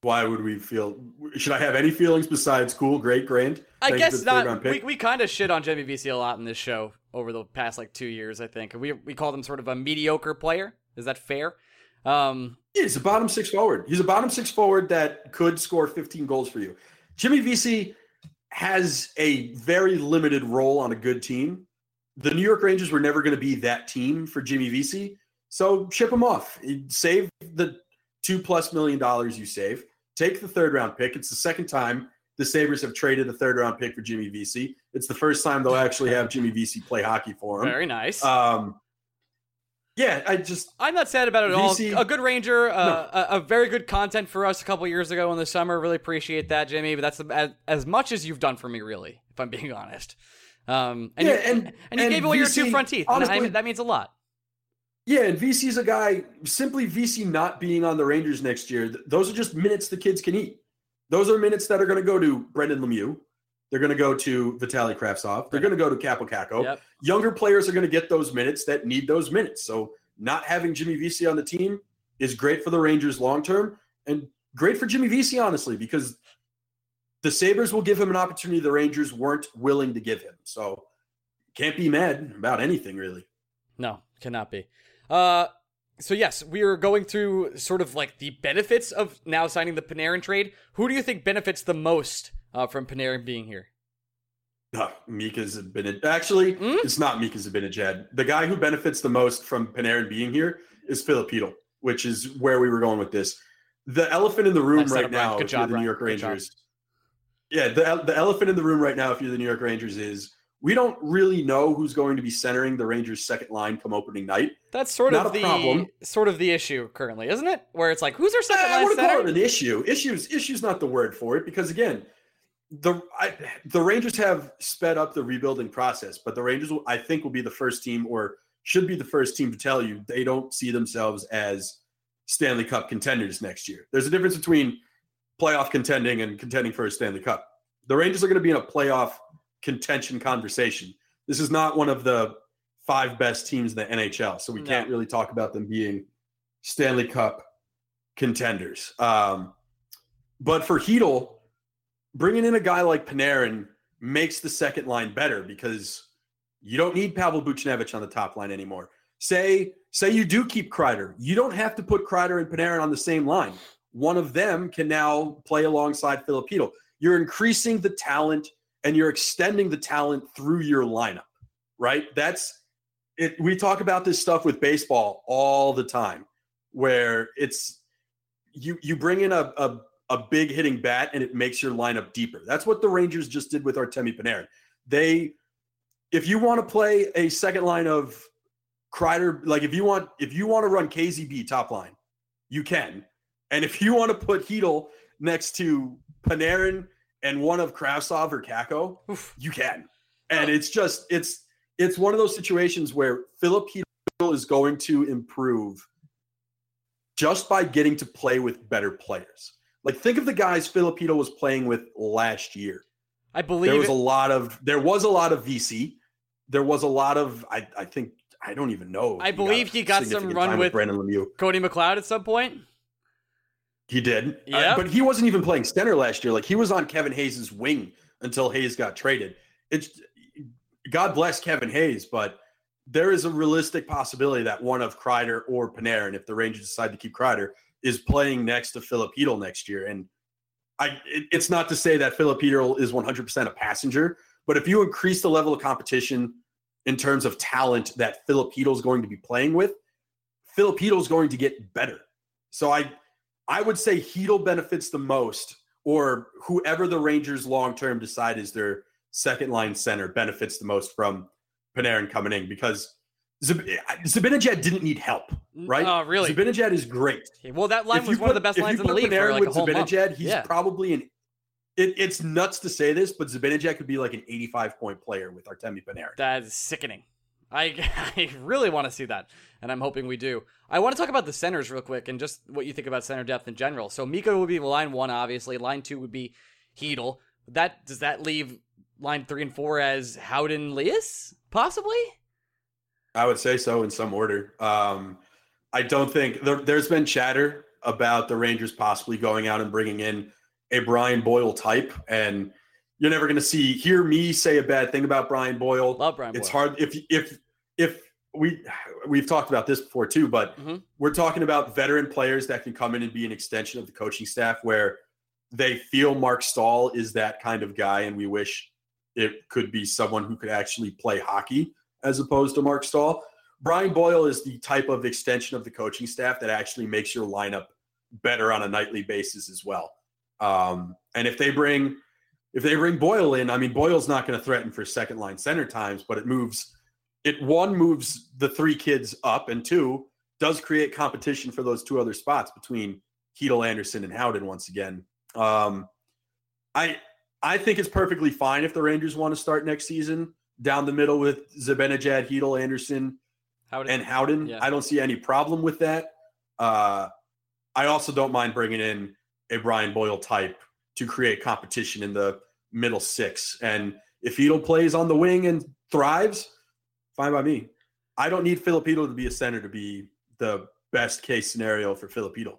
Why would we feel, should I have any feelings besides cool, great, grand? I guess not. We, we kind of shit on Jimmy Vesey a lot in this show over the past like two years, I think. We we called him sort of a mediocre player. Is that fair? Um, he's a bottom six forward. He's a bottom six forward that could score fifteen goals for you. Jimmy Vesey has a very limited role on a good team. The New York Rangers were never going to be that team for Jimmy Vesey. So ship him off. Save the two plus million dollars you save. Take the third round pick. It's the second time the Sabres have traded a third round pick for Jimmy Vesey. It's the first time they'll actually have Jimmy Vesey play hockey for him. Very nice. Um, Yeah, I just... I'm not sad about it at all. V C, a good Ranger, uh, no. a, a very good content for us a couple years ago in the summer. Really appreciate that, Jimmy. But that's the, as, as much as you've done for me, really, if I'm being honest. Um, and, yeah, you, and, and, and you gave away V C, your two front teeth. Honestly, and I, that means a lot. Yeah, and V C's a guy... Simply V C not being on the Rangers next year, th- those are just minutes the kids can eat. Those are minutes that are going to go to Brendan Lemieux. They're going to go to Vitali Kravtsov. They're going to go to Kaapo Kakko. Yep. Younger players are going to get those minutes that need those minutes. So not having Jimmy Vesey on the team is great for the Rangers long-term and great for Jimmy Vesey, honestly, because the Sabres will give him an opportunity the Rangers weren't willing to give him. So can't be mad about anything, really. No, cannot be. Uh, so, yes, we are going through sort of like the benefits of now signing the Panarin trade. Who do you think benefits the most Uh, from Panarin being here? Uh, Mika Zibanejad. Actually, mm? it's not Mika Zibanejad. The guy who benefits the most from Panarin being here is Filip Chytil, which is where we were going with this. The elephant in the room right now, if you're the New York Rangers. Yeah, the the elephant in the room right now, if you're the New York Rangers, is we don't really know who's going to be centering the Rangers' second line come opening night. That's sort of the sort of the issue currently, isn't it? Where it's like, who's our second line center? I wouldn't call it an issue. Issues, issue's not the word for it because again. The I, the Rangers have sped up the rebuilding process, but the Rangers, will, I think, will be the first team or should be the first team to tell you they don't see themselves as Stanley Cup contenders next year. There's a difference between playoff contending and contending for a Stanley Cup. The Rangers are going to be in a playoff contention conversation. This is not one of the five best teams in the N H L, so we no. can't really talk about them being Stanley Cup contenders. Um, but for Hedl, bringing in a guy like Panarin makes the second line better because you don't need Pavel Buchnevich on the top line anymore. Say say you do keep Kreider. You don't have to put Kreider and Panarin on the same line. One of them can now play alongside Filip Chytil. You're increasing the talent and you're extending the talent through your lineup, right? That's it. We talk about this stuff with baseball all the time where it's you you bring in a a a big hitting bat, and it makes your lineup deeper. That's what the Rangers just did with Artemi Panarin. They, if you want to play a second line of Kreider, like if you want, if you want to run K Z B top line, you can. And if you want to put Hedl next to Panarin and one of Kravtsov or Kakko, Oof. you can. And oh. it's just, it's, it's one of those situations where Filip Chytil is going to improve just by getting to play with better players. Like, think of the guys Filip Chytil was playing with last year. I believe there was it. a lot of there was a lot of V C. There was a lot of I, I think I don't even know. I he believe got he got some run with, with Brendan Lemieux, Cody McLeod at some point. He did, yeah. Uh, but he wasn't even playing center last year. Like he was on Kevin Hayes' wing until Hayes got traded. It's God bless Kevin Hayes, but there is a realistic possibility that one of Kreider or Panarin, if the Rangers decide to keep Kreider, is playing next to Filip Chytil next year. And I, it, it's not to say that Filip Chytil is one hundred percent a passenger, but if you increase the level of competition in terms of talent that Filip Chytil is going to be playing with, Filip Chytil is going to get better. So I, I would say Chytil benefits the most, or whoever the Rangers long-term decide is their second-line center benefits the most from Panarin coming in, because Zab- Zibanejad didn't need help, right? Oh, really? Zibanejad is great. Okay, well, that line if was one put, of the best lines in the league Panarin for like a whole month. Zibanejad, he's yeah. probably an it, – it's nuts to say this, but Zibanejad could be like an eighty-five-point player with Artemi Panarin. That is sickening. I, I really want to see that, and I'm hoping we do. I want to talk about the centers real quick and just what you think about center depth in general. So Mika would be line one, obviously. Line two would be Chytil. That does that leave line three and four as Howden, Lias, possibly? I would say so in some order. Um, I don't think there, there's been chatter about the Rangers possibly going out and bringing in a Brian Boyle type, and you're never going to see hear me say a bad thing about Brian Boyle. Love Brian Boyle. It's hard if if if. We, we've talked about this before too, but mm-hmm. we're talking about veteran players that can come in and be an extension of the coaching staff where they feel Mark Stahl is that kind of guy, and we wish it could be someone who could actually play hockey as opposed to Mark Stahl. Brian Boyle is the type of extension of the coaching staff that actually makes your lineup better on a nightly basis as well. Um, and if they bring if they bring Boyle in, I mean, Boyle's not going to threaten for second-line center times, but it moves – It one moves the three kids up, and two does create competition for those two other spots between Chytil, Andersson, and Howden once again. Um, I I think it's perfectly fine if the Rangers want to start next season down the middle with Zibanejad, Chytil, Andersson, Howden. and Howden. Yeah. I don't see any problem with that. Uh, I also don't mind bringing in a Brian Boyle type to create competition in the middle six. And if Chytil plays on the wing and thrives, fine by me. I don't need Filip Chytil to be a center to be the best case scenario for Filip Chytil.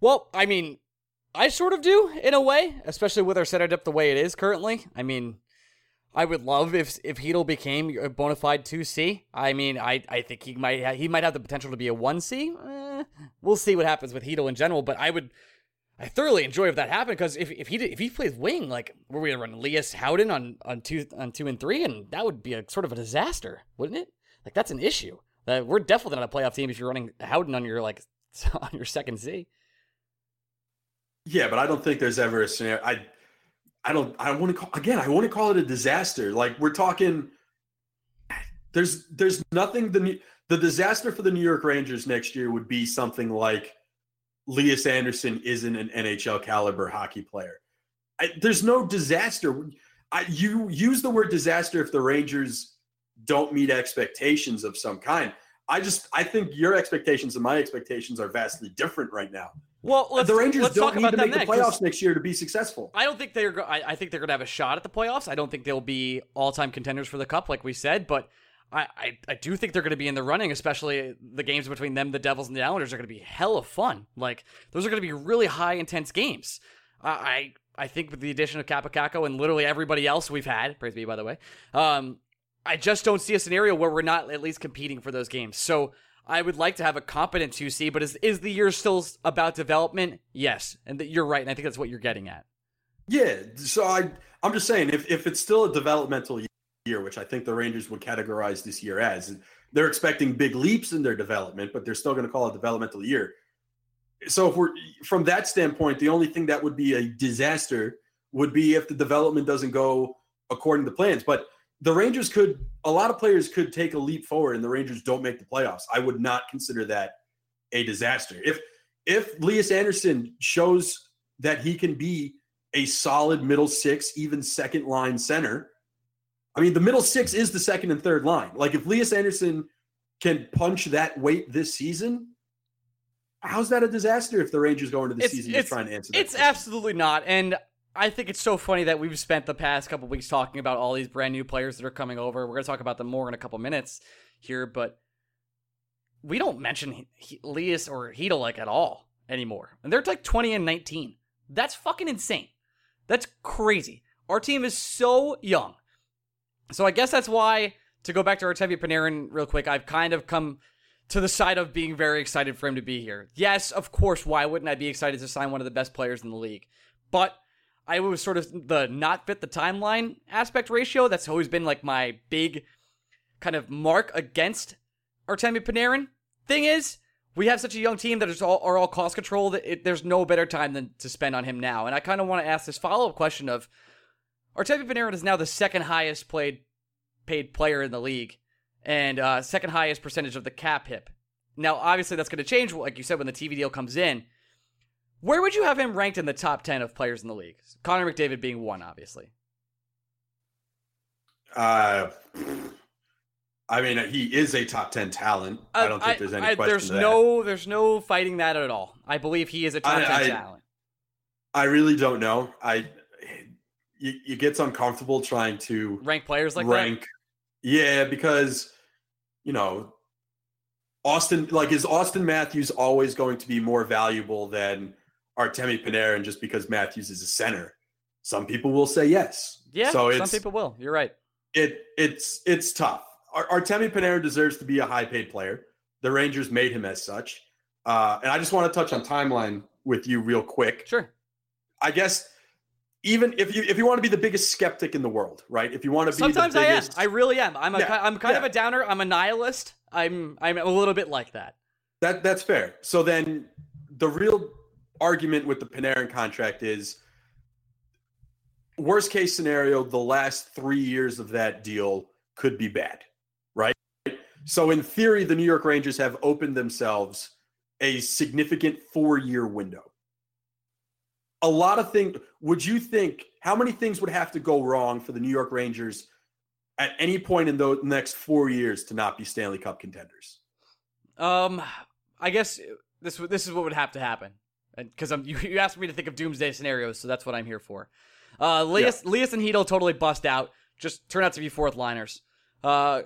Well, I mean, I sort of do in a way, especially with our center depth the way it is currently. I mean, I would love if if Chytil became a bona fide two C. I mean, I, I think he might ha- he might have the potential to be a one C. Eh, we'll see what happens with Chytil in general, but I would I thoroughly enjoy if that happened, because if if he did, if he plays wing, like, were we gonna run Lias Howden on on two on two and three, and that would be a sort of a disaster, wouldn't it? Like, that's an issue. That uh, we're definitely not a playoff team if you're running Howden on your like on your second C. Yeah, but I don't think there's ever a scenario. I I don't I want to call again. I want to call it a disaster. Like, we're talking. There's there's nothing the the disaster for the New York Rangers next year would be something like Lias Andersson isn't an N H L caliber hockey player. I, there's no disaster. I, you use the word disaster if the Rangers don't meet expectations of some kind. I just I think your expectations and my expectations are vastly different right now. Well, let's, the Rangers let's don't talk need about to make then, the playoffs next year to be successful. I don't think they're. Go- I, I think they're going to have a shot at the playoffs. I don't think they'll be all-time contenders for the cup, like we said, but. I, I, I do think they're going to be in the running, especially the games between them, the Devils, and the Islanders are going to be hella fun. Like, those are going to be really high, intense games. Uh, I I think with the addition of Kaapo Kakko and literally everybody else we've had, praise be by the way, um, I just don't see a scenario where we're not at least competing for those games. So I would like to have a competent two C, but is is the year still about development? Yes, and the, you're right, and I think that's what you're getting at. Yeah, so I, I'm just saying, if if it's still a developmental year, year, which I think the Rangers would categorize this year as. They're expecting big leaps in their development, but they're still going to call it a developmental year. So if we're from that standpoint, the only thing that would be a disaster would be if the development doesn't go according to plans. But the Rangers could, a lot of players could take a leap forward and the Rangers don't make the playoffs. I would not consider that a disaster. If if Lias Andersson shows that he can be a solid middle six, even second line center, I mean, the middle six is the second and third line. Like, if Lias Andersson can punch that weight this season, how's that a disaster if the Rangers go into the it's, season it's, trying to answer that? It's question? Absolutely not. And I think it's so funny that we've spent the past couple of weeks talking about all these brand new players that are coming over. We're going to talk about them more in a couple minutes here, but we don't mention he- Lias or Chytil like at all anymore. And they're like twenty and nineteen. That's fucking insane. That's crazy. Our team is so young. So I guess that's why to go back to Artemi Panarin real quick, I've kind of come to the side of being very excited for him to be here. Yes, of course, why wouldn't I be excited to sign one of the best players in the league? But I was sort of the not fit the timeline aspect ratio. That's always been like my big kind of mark against Artemi Panarin. Thing is, we have such a young team that is all, are all cost control that it, there's no better time than to spend on him now. And I kind of want to ask this follow-up question of, Artemi Panarin is now the second highest played paid player in the league and uh, second highest percentage of the cap hit. Now, obviously, that's going to change, like you said, when the T V deal comes in. Where would you have him ranked in the top ten of players in the league? Connor McDavid being one, obviously. Uh, I mean, he is a top ten talent. Uh, I don't think I, there's any I, question there's to that. No, there's no fighting that at all. I believe he is a top I, ten I, talent. I really don't know. I you, you gets uncomfortable trying to rank players like rank. That? Yeah, because, you know, Austin, like, is Austin Matthews always going to be more valuable than Artemi Panarin just because Matthews is a center? Some people will say yes. Yeah, so some people will. You're right. It it's it's tough. Artemi Panarin deserves to be a high-paid player. The Rangers made him as such. Uh, and I just want to touch on timeline with you real quick. Sure. I guess even if you if you want to be the biggest skeptic in the world, right? If you want to be sometimes the biggest... I am. I really am. I'm a yeah, I'm kind yeah. of a downer. I'm a nihilist. I'm I'm a little bit like that. That that's fair. So then the real argument with the Panarin contract is, worst case scenario, the last three years of that deal could be bad, right? So in theory, the New York Rangers have opened themselves a significant four-year window. A lot of things, would you think, how many things would have to go wrong for the New York Rangers at any point in the next four years to not be Stanley Cup contenders? Um, I guess this this is what would have to happen. Because you, you asked me to think of doomsday scenarios, so that's what I'm here for. Uh, Lias, yeah. Lias and Chytil totally bust out, just turn out to be fourth liners. Uh,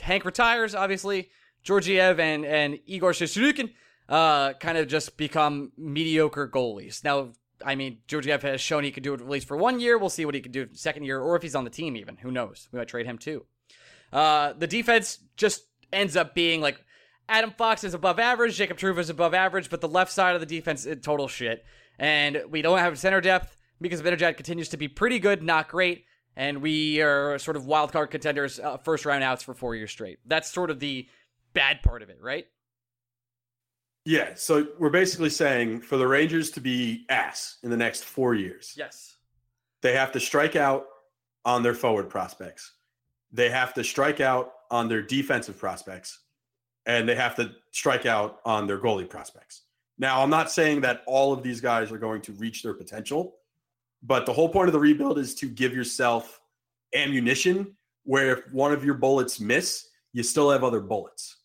Hank retires, obviously. Georgiev and, and Igor Shesterkin uh, kind of just become mediocre goalies. Now, I mean, Georgiev has shown he can do it at least for one year. We'll see what he can do second year, or if he's on the team even. Who knows? We might trade him too. Uh, the defense just ends up being like, Adam Fox is above average, Jacob Trouba is above average, but the left side of the defense is total shit. And we don't have center depth. Mika Zibanejad continues to be pretty good, not great. And we are sort of wildcard contenders, uh, first round outs for four years straight. That's sort of the bad part of it, right? Yeah, so we're basically saying for the Rangers to be ass in the next four years. Yes. They have to strike out on their forward prospects. They have to strike out on their defensive prospects. And they have to strike out on their goalie prospects. Now, I'm not saying that all of these guys are going to reach their potential. But the whole point of the rebuild is to give yourself ammunition where if one of your bullets miss, you still have other bullets.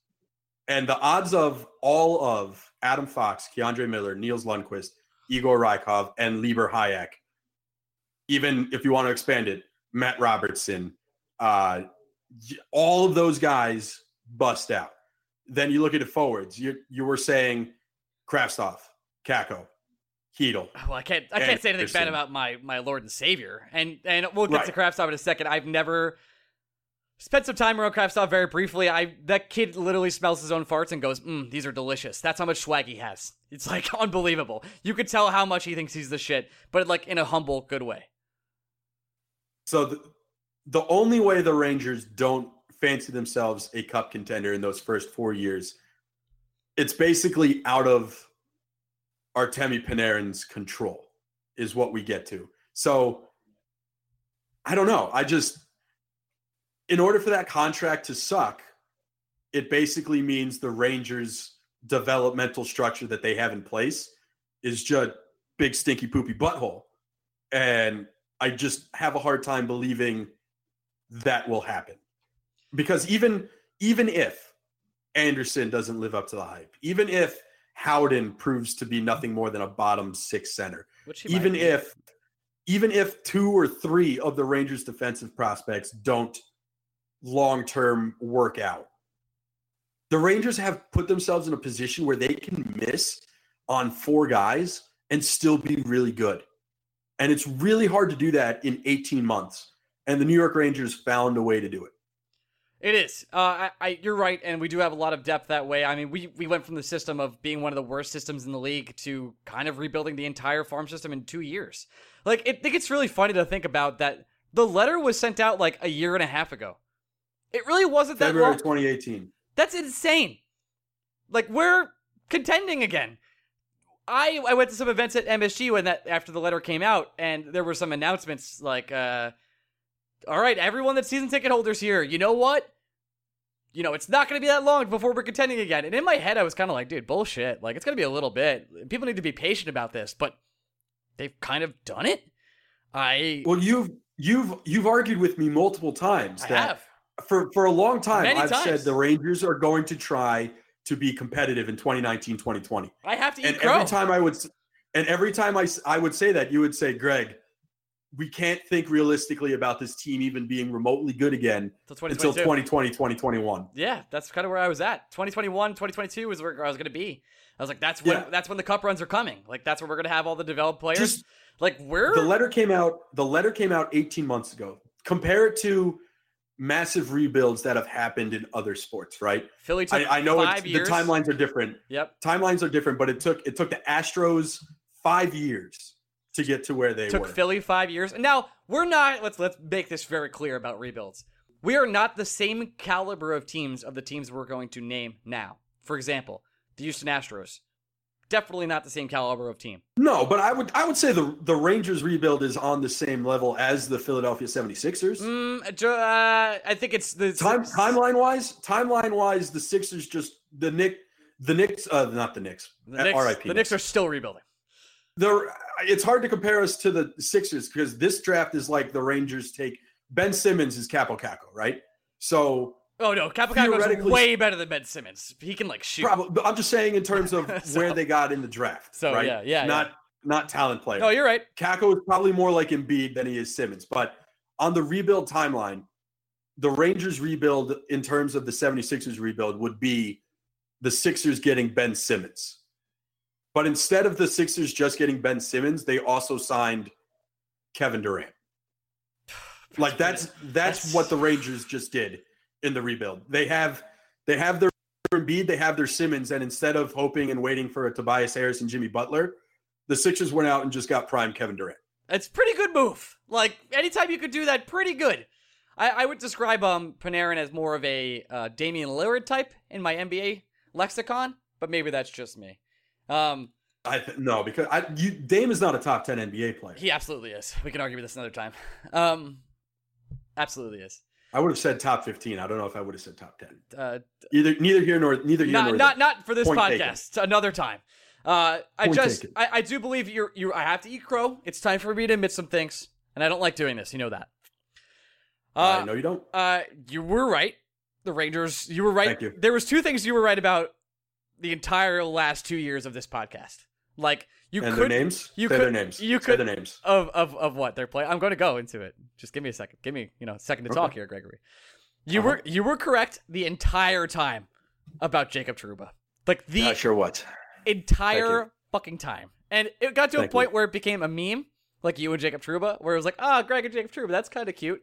And the odds of all of Adam Fox, K'Andre Miller, Niels Lundqvist, Igor Rykov, and Lieber Hayek, even if you want to expand it, Matt Robertson, uh, all of those guys bust out. Then you look at the forwards. You you were saying Kravtsov, Kakko, Chytil. Well, I can't. I can't say anything bad about my, my Lord and Savior, and and we'll get right. to Kravtsov in a second. I've never spent some time around Kravtsov very briefly. I that kid literally smells his own farts and goes, mm, "These are delicious." That's how much swag he has. It's like unbelievable. You could tell how much he thinks he's the shit, but like in a humble, good way. So the, the only way the Rangers don't fancy themselves a cup contender in those first four years, it's basically out of Artemi Panarin's control is what we get to. So I don't know. I just, in order for that contract to suck, it basically means the Rangers' developmental structure that they have in place is just big, stinky, poopy butthole. And I just have a hard time believing that will happen. Because even, even if Andersson doesn't live up to the hype, even if Howden proves to be nothing more than a bottom six center. Even if, even if two or three of the Rangers' defensive prospects don't long-term work out, the Rangers have put themselves in a position where they can miss on four guys and still be really good. And it's really hard to do that in eighteen months. And the New York Rangers found a way to do it. It is. Uh, I, I, you're right, and we do have a lot of depth that way. I mean, we, we went from the system of being one of the worst systems in the league to kind of rebuilding the entire farm system in two years. Like, it, I think it's really funny to think about that the letter was sent out like a year and a half ago. It really wasn't that long. February twenty eighteen. That's insane. Like, we're contending again. I, I went to some events at M S G when that after the letter came out, and there were some announcements like, uh, all right, everyone that's season ticket holders here, you know what? You know, it's not going to be that long before we're contending again. And in my head, I was kind of like, dude, bullshit. Like, it's going to be a little bit. People need to be patient about this, but they've kind of done it. I Well, you've you've you've argued with me multiple times. I that have. For, for a long time, Many I've times. said the Rangers are going to try to be competitive in twenty nineteen, twenty twenty. I have to eat and crow. Every time I would, and every time I, I would say that, you would say, Greg, we can't think realistically about this team even being remotely good again until twenty twenty, twenty twenty-one. Yeah, that's kind of where I was at. twenty twenty-one, twenty twenty-two is where I was going to be. I was like, that's when yeah. that's when the cup runs are coming. Like, that's where we're going to have all the developed players. Just, like, where the letter came out, the letter came out eighteen months ago. Compare it to massive rebuilds that have happened in other sports, right? Philly took I, I know five years. The timelines are different. Yep, timelines are different, but it took it took the Astros five years. To get to where they took were. Took Philly five years. Now, we're not, let's let's make this very clear about rebuilds. We are not the same caliber of teams of the teams we're going to name now. For example, the Houston Astros. Definitely not the same caliber of team. No, but I would I would say the, the Rangers rebuild is on the same level as the Philadelphia seventy-sixers. Mm, uh, I think it's the... Time, timeline-wise, timeline-wise, the Sixers just, the Knicks, the Knicks, uh, not the Knicks, the Knicks, R I P. The Knicks are still rebuilding. They're, it's hard to compare us to the Sixers because this draft is like the Rangers take Ben Simmons is Kaapo Kakko, right? So, oh no, Kaapo Kakko is way better than Ben Simmons. He can like shoot. Probably, I'm just saying in terms of so, where they got in the draft. So right? yeah, yeah, not yeah. not talent player. No, you're right. Kakko is probably more like Embiid than he is Simmons. But on the rebuild timeline, the Rangers rebuild in terms of the seventy-sixers rebuild would be the Sixers getting Ben Simmons. But instead of the Sixers just getting Ben Simmons, they also signed Kevin Durant. Like that's that's, that's... what the Rangers just did in the rebuild. They have they have their Embiid, they have their Simmons, and instead of hoping and waiting for a Tobias Harris and Jimmy Butler, the Sixers went out and just got prime Kevin Durant. That's a pretty good move. Like anytime you could do that, pretty good. I, I would describe um, Panarin as more of a uh, Damian Lillard type in my N B A lexicon, but maybe that's just me. Um, I th- no, because I you, Dame is not a top ten N B A player. He absolutely is. We can argue this another time. Um, absolutely is. I would have said top fifteen. I don't know if I would have said top ten. Uh, either neither here nor neither here not, nor not there. Not for this Point podcast. Taken. Another time. Uh, I Point just I, I do believe you're you. I have to eat crow. It's time for me to admit some things, and I don't like doing this. You know that. Uh, uh no, you don't. Uh, you were right. The Rangers. You were right. Thank you. There was two things you were right about. The entire last two years of this podcast, like you and could, their names, you Say could, their names, you could, Say their names of of of what they're playing. I'm going to go into it. Just give me a second. Give me you know a second to okay. talk here, Gregory. You uh-huh. were you were correct the entire time about Jacob Trouba. Like the Not sure what entire fucking time, and it got to Thank a point you. where it became a meme, like you and Jacob Trouba, where it was like, ah, oh, Greg and Jacob Trouba, that's kind of cute,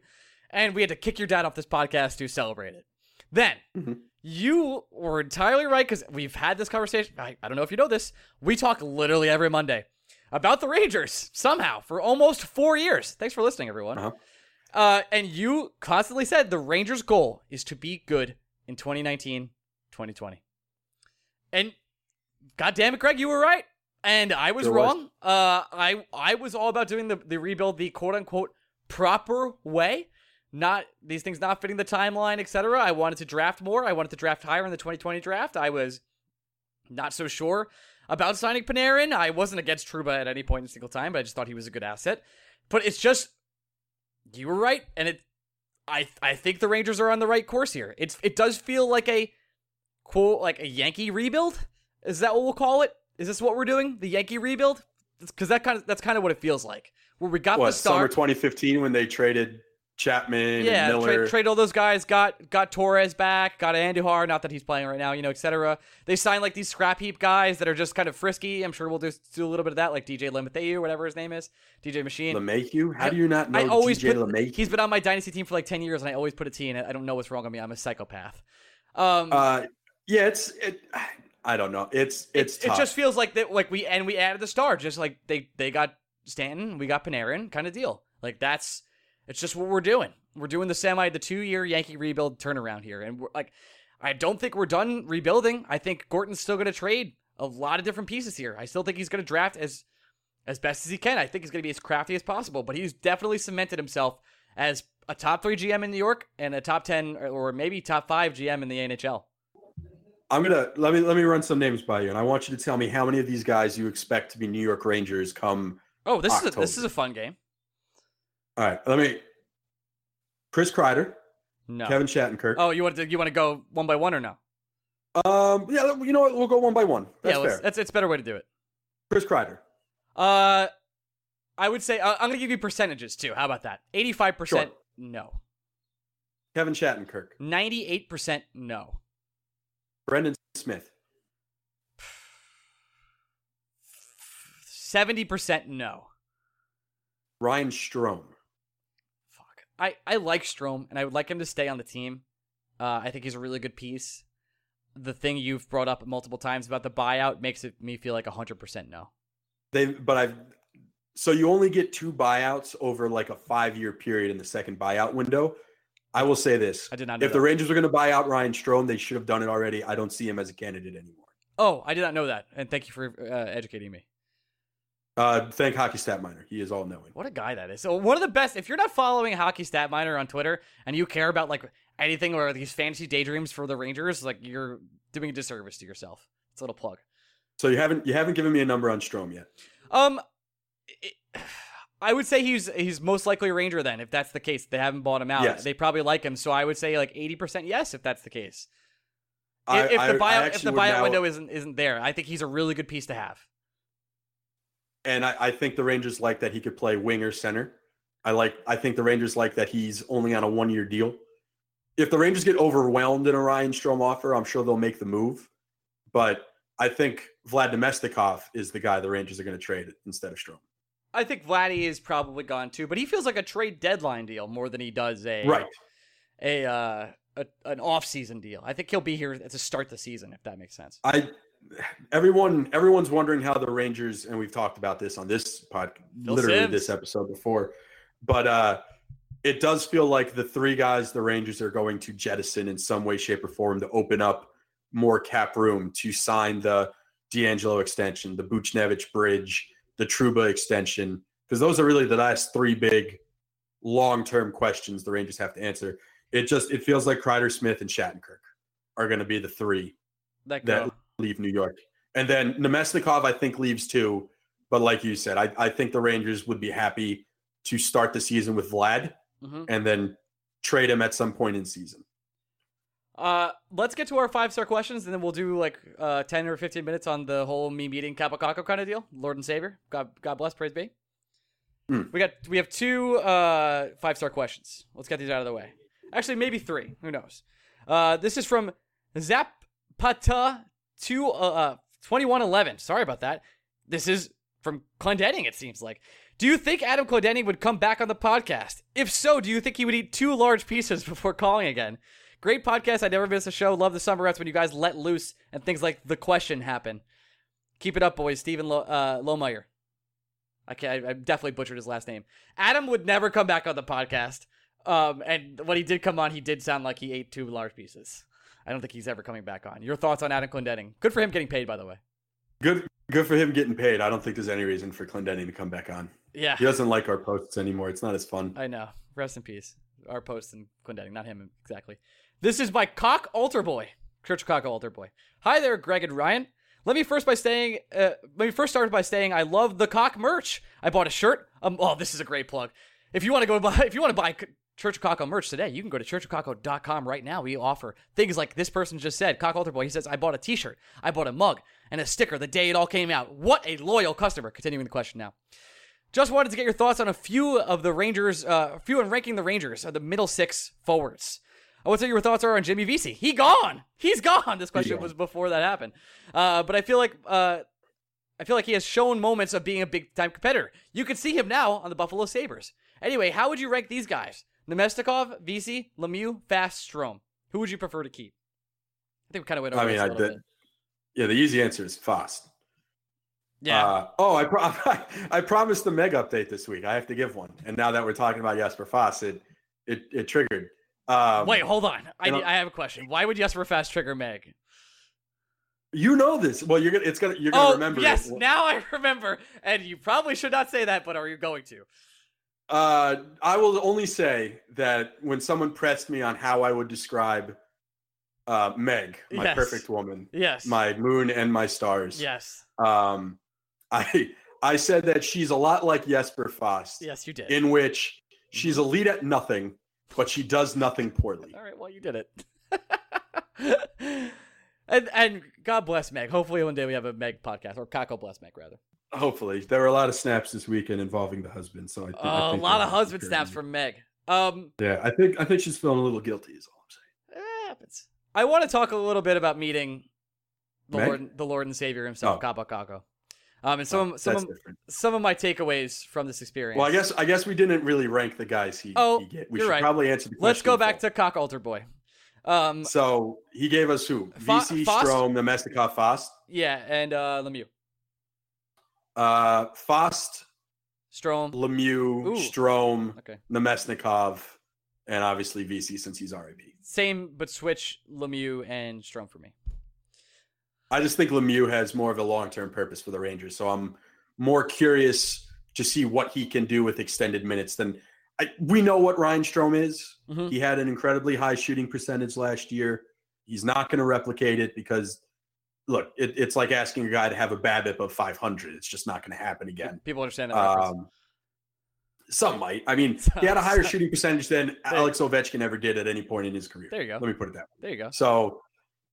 and we had to kick your dad off this podcast to celebrate it. Then. Mm-hmm. You were entirely right because we've had this conversation. I, I don't know if you know this. We talk literally every Monday about the Rangers somehow for almost four years. Thanks for listening, everyone. Uh-huh. Uh, and you constantly said the Rangers' goal is to be good in twenty nineteen, twenty twenty. And God damn it, Greg, you were right. And I was there wrong. Was. Uh, I I was all about doing the, the rebuild the quote-unquote proper way. Not these things not fitting the timeline, et cetera. I wanted to draft more. I wanted to draft higher in the twenty twenty draft. I was not so sure about signing Panarin. I wasn't against Trouba at any point in a single time, but I just thought he was a good asset. But it's just you were right, and it I I think the Rangers are on the right course here. It's it does feel like a quote like a Yankee rebuild. Is that what we'll call it? Is this what we're doing? The Yankee rebuild? Because that kind of that's kind of what it feels like. Where we got what, the star summer twenty fifteen when they traded Chapman, yeah, and Miller. Trade, trade all those guys. Got got Torres back. Got Andujar. Not that he's playing right now, you know, et cetera. They signed like these scrap heap guys that are just kind of frisky. I'm sure we'll just do a little bit of that, like D J LeMahieu, whatever his name is, D J Machine. LeMahieu? How I, do you not know I always D J LeMahieu? He's been on my dynasty team for like ten years, and I always put a T in it. I don't know what's wrong with me. I'm a psychopath. Um, uh, yeah, it's it. I don't know. It's it's. It, tough. It just feels like that. Like we and we added the star, just like they they got Stanton, we got Panarin, kind of deal. Like that's. It's just what we're doing. We're doing the semi, the two-year Yankee rebuild turnaround here. And we're like, I don't think we're done rebuilding. I think Gorton's still going to trade a lot of different pieces here. I still think he's going to draft as as best as he can. I think he's going to be as crafty as possible. But he's definitely cemented himself as a top three G M in New York and a top ten or maybe top five G M in the N H L. I'm gonna let me let me run some names by you, and I want you to tell me how many of these guys you expect to be New York Rangers come. Oh, this October. is a, this is a fun game. All right, let me. Chris Kreider, no. Kevin Shattenkirk. Oh, you want to you want to go one by one or no? Um, yeah, you know what? We'll go one by one. That's yeah, fair. That's it's a better way to do it. Chris Kreider. Uh, I would say uh, I'm going to give you percentages too. How about that? Eighty-five percent, no. Kevin Shattenkirk. Ninety-eight percent, no. Brendan Smith. Seventy percent, no. Ryan Strome. I, I like Strome, and I would like him to stay on the team. Uh, I think he's a really good piece. The thing you've brought up multiple times about the buyout makes it me feel like one hundred percent no. They, but I've So you only get two buyouts over like a five-year period in the second buyout window. I will say this. I did not know If that. the Rangers are going to buy out Ryan Strome, they should have done it already. I don't see him as a candidate anymore. Oh, I did not know that, and thank you for uh, educating me. Uh, thank Hockey Stat Miner. He is all knowing. What a guy that is. So one of the best. If you're not following Hockey Stat Miner on Twitter and you care about like anything or these fantasy daydreams for the Rangers, like you're doing a disservice to yourself. It's a little plug. So you haven't you haven't given me a number on Strome yet. Um, it, I would say he's he's most likely a Ranger then. If that's the case, they haven't bought him out. Yes. They probably like him. So I would say like eighty percent yes if that's the case. I, if, if, I, the buyout, if the buyout now... window isn't isn't there, I think he's a really good piece to have. And I, I think the Rangers like that he could play wing or center. I like. I think the Rangers like that he's only on a one-year deal. If the Rangers get overwhelmed in a Ryan Strome offer, I'm sure they'll make the move. But I think Vlad Namestnikov is the guy the Rangers are going to trade instead of Strome. I think Vladdy is probably gone too, but he feels like a trade deadline deal more than he does a right. a, uh, a an off-season deal. I think he'll be here to start the season, if that makes sense. I. Everyone, everyone's wondering how the Rangers, and we've talked about this on this pod, Bill literally Sims. this episode before, but uh, it does feel like the three guys the Rangers are going to jettison in some way, shape, or form to open up more cap room to sign the D'Angelo extension, the Buchnevich bridge, the Trouba extension, because those are really the last three big long-term questions the Rangers have to answer. It just it feels like Kreider, Smith, and Shattenkirk are going to be the three that. that leave New York. And then Namestnikov, I think, leaves too. But like you said, I, I think the Rangers would be happy to start the season with Vlad mm-hmm. and then trade him at some point in season. Uh, let's get to our five-star questions, and then we'll do like uh, ten or fifteen minutes on the whole me meeting Kaapo Kakko kind of deal. Lord and Savior. God, God bless. Praise be. Mm. We got we have two uh, five-star questions. Let's get these out of the way. Actually, maybe three. Who knows? Uh, this is from Zapata Two uh twenty-one eleven. Sorry about that. This is from Clendenning. It seems like. Do you think Adam Clendenning would come back on the podcast? If so, do you think he would eat two large pizzas before calling again? Great podcast. I never miss a show. Love the summerettes when you guys let loose and things like the question happen. Keep it up, boys. Stephen Lo- uh, Lohmeyer. I can't. I, I definitely butchered his last name. Adam would never come back on the podcast. Um, and when he did come on, he did sound like he ate two large pizzas. I don't think he's ever coming back on. Your thoughts on Adam Clendenning? Good for him getting paid, by the way. Good good for him getting paid. I don't think there's any reason for Clendenning to come back on. Yeah. He doesn't like our posts anymore. It's not as fun. I know. Rest in peace. Our posts and Clendenning, not him exactly. This is by Cock Altar Boy. Church Cock Altar Boy. Hi there, Greg and Ryan. Let me first by saying, uh, let me first start by saying I love the Cock merch. I bought a shirt. Um, oh, this is a great plug. If you want to go buy, if you want to buy Church of Kakko merch today, you can go to church of kakko dot com right now. We offer things like this person just said, Cock Altar Boy. He says, I bought a t-shirt, I bought a mug, and a sticker the day it all came out. What a loyal customer. Continuing the question now. Just wanted to get your thoughts on a few of the Rangers, uh, a few in ranking the Rangers, the middle six forwards. I would say your thoughts are on Jimmy Vesey. He gone. He's gone. This question was before that happened. Uh, but I feel like uh, I feel like he has shown moments of being a big-time competitor. You can see him now on the Buffalo Sabres. Anyway, how would you rank these guys? Namestnikov, Vesey, Lemieux, Fast, Strome. Who would you prefer to keep? I think we kind of went over I mean, this a little I, the, bit. Yeah, the easy answer is Fast. Yeah. Uh, oh, I, pro- I promised the Meg update this week. I have to give one. And now that we're talking about Jesper Fast, it it, it triggered. Um, Wait, hold on. I need, I have a question. Why would Jesper Fast trigger Meg? You know this. Well, you're gonna it's gonna you're gonna oh, remember. Yes, it. Now I remember. And you probably should not say that, but are you going to? Uh, I will only say that when someone pressed me on how I would describe uh, Meg, my yes. perfect woman, yes, my moon and my stars, yes, um, I I said that she's a lot like Jesper Fast. Yes, you did. In which she's elite at nothing, but she does nothing poorly. All right, well, you did it. and and God bless Meg. Hopefully one day we have a Meg podcast, or Kakko bless Meg, rather. Hopefully. There were a lot of snaps this weekend involving the husband. So I think, uh, I think a lot of husband scary. snaps from Meg. Um, yeah, I think I think she's feeling a little guilty is all I'm saying. It happens. I want to talk a little bit about meeting the Meg? Lord the Lord and Savior himself, oh. Kaapo Kakko. Um, and some oh, some of, some of my takeaways from this experience. Well, I guess I guess we didn't really rank the guys he. Oh, he get. We you're should right. Probably answer the question. Let's go back before. to Cock Alter Boy. Um, so he gave us who? V C, Fa- Strome, Namestnikov, Fast. Yeah, and uh, Lemieux. Uh, Fast, Strome, Lemieux, Ooh. Strome, okay. Namestnikov, and obviously V C since he's R I P. Same, but switch Lemieux and Strome for me. I just think Lemieux has more of a long-term purpose for the Rangers. So I'm more curious to see what he can do with extended minutes than I, we know what Ryan Strome is. Mm-hmm. He had an incredibly high shooting percentage last year. He's not going to replicate it because look, it, it's like asking a guy to have a BABIP of five hundred. It's just not going to happen again. People understand that. Um, some might. I mean, he had a higher shooting percentage than Alex Ovechkin ever did at any point in his career. There you go. Let me put it that way. There you go. So,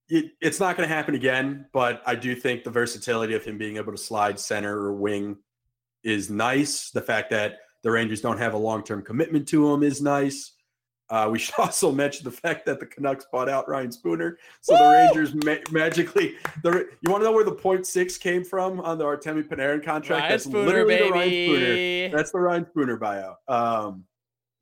It, it's not going to happen again, but I do think the versatility of him being able to slide center or wing is nice. The fact that the Rangers don't have a long-term commitment to him is nice. Uh, we should also mention the fact that the Canucks bought out Ryan Spooner. So Woo! the Rangers ma- magically – the you want to know where the point six came from on the Artemi Panarin contract? Ryan That's Spooner, literally baby. the Ryan Spooner. That's the Ryan Spooner buyout. Um,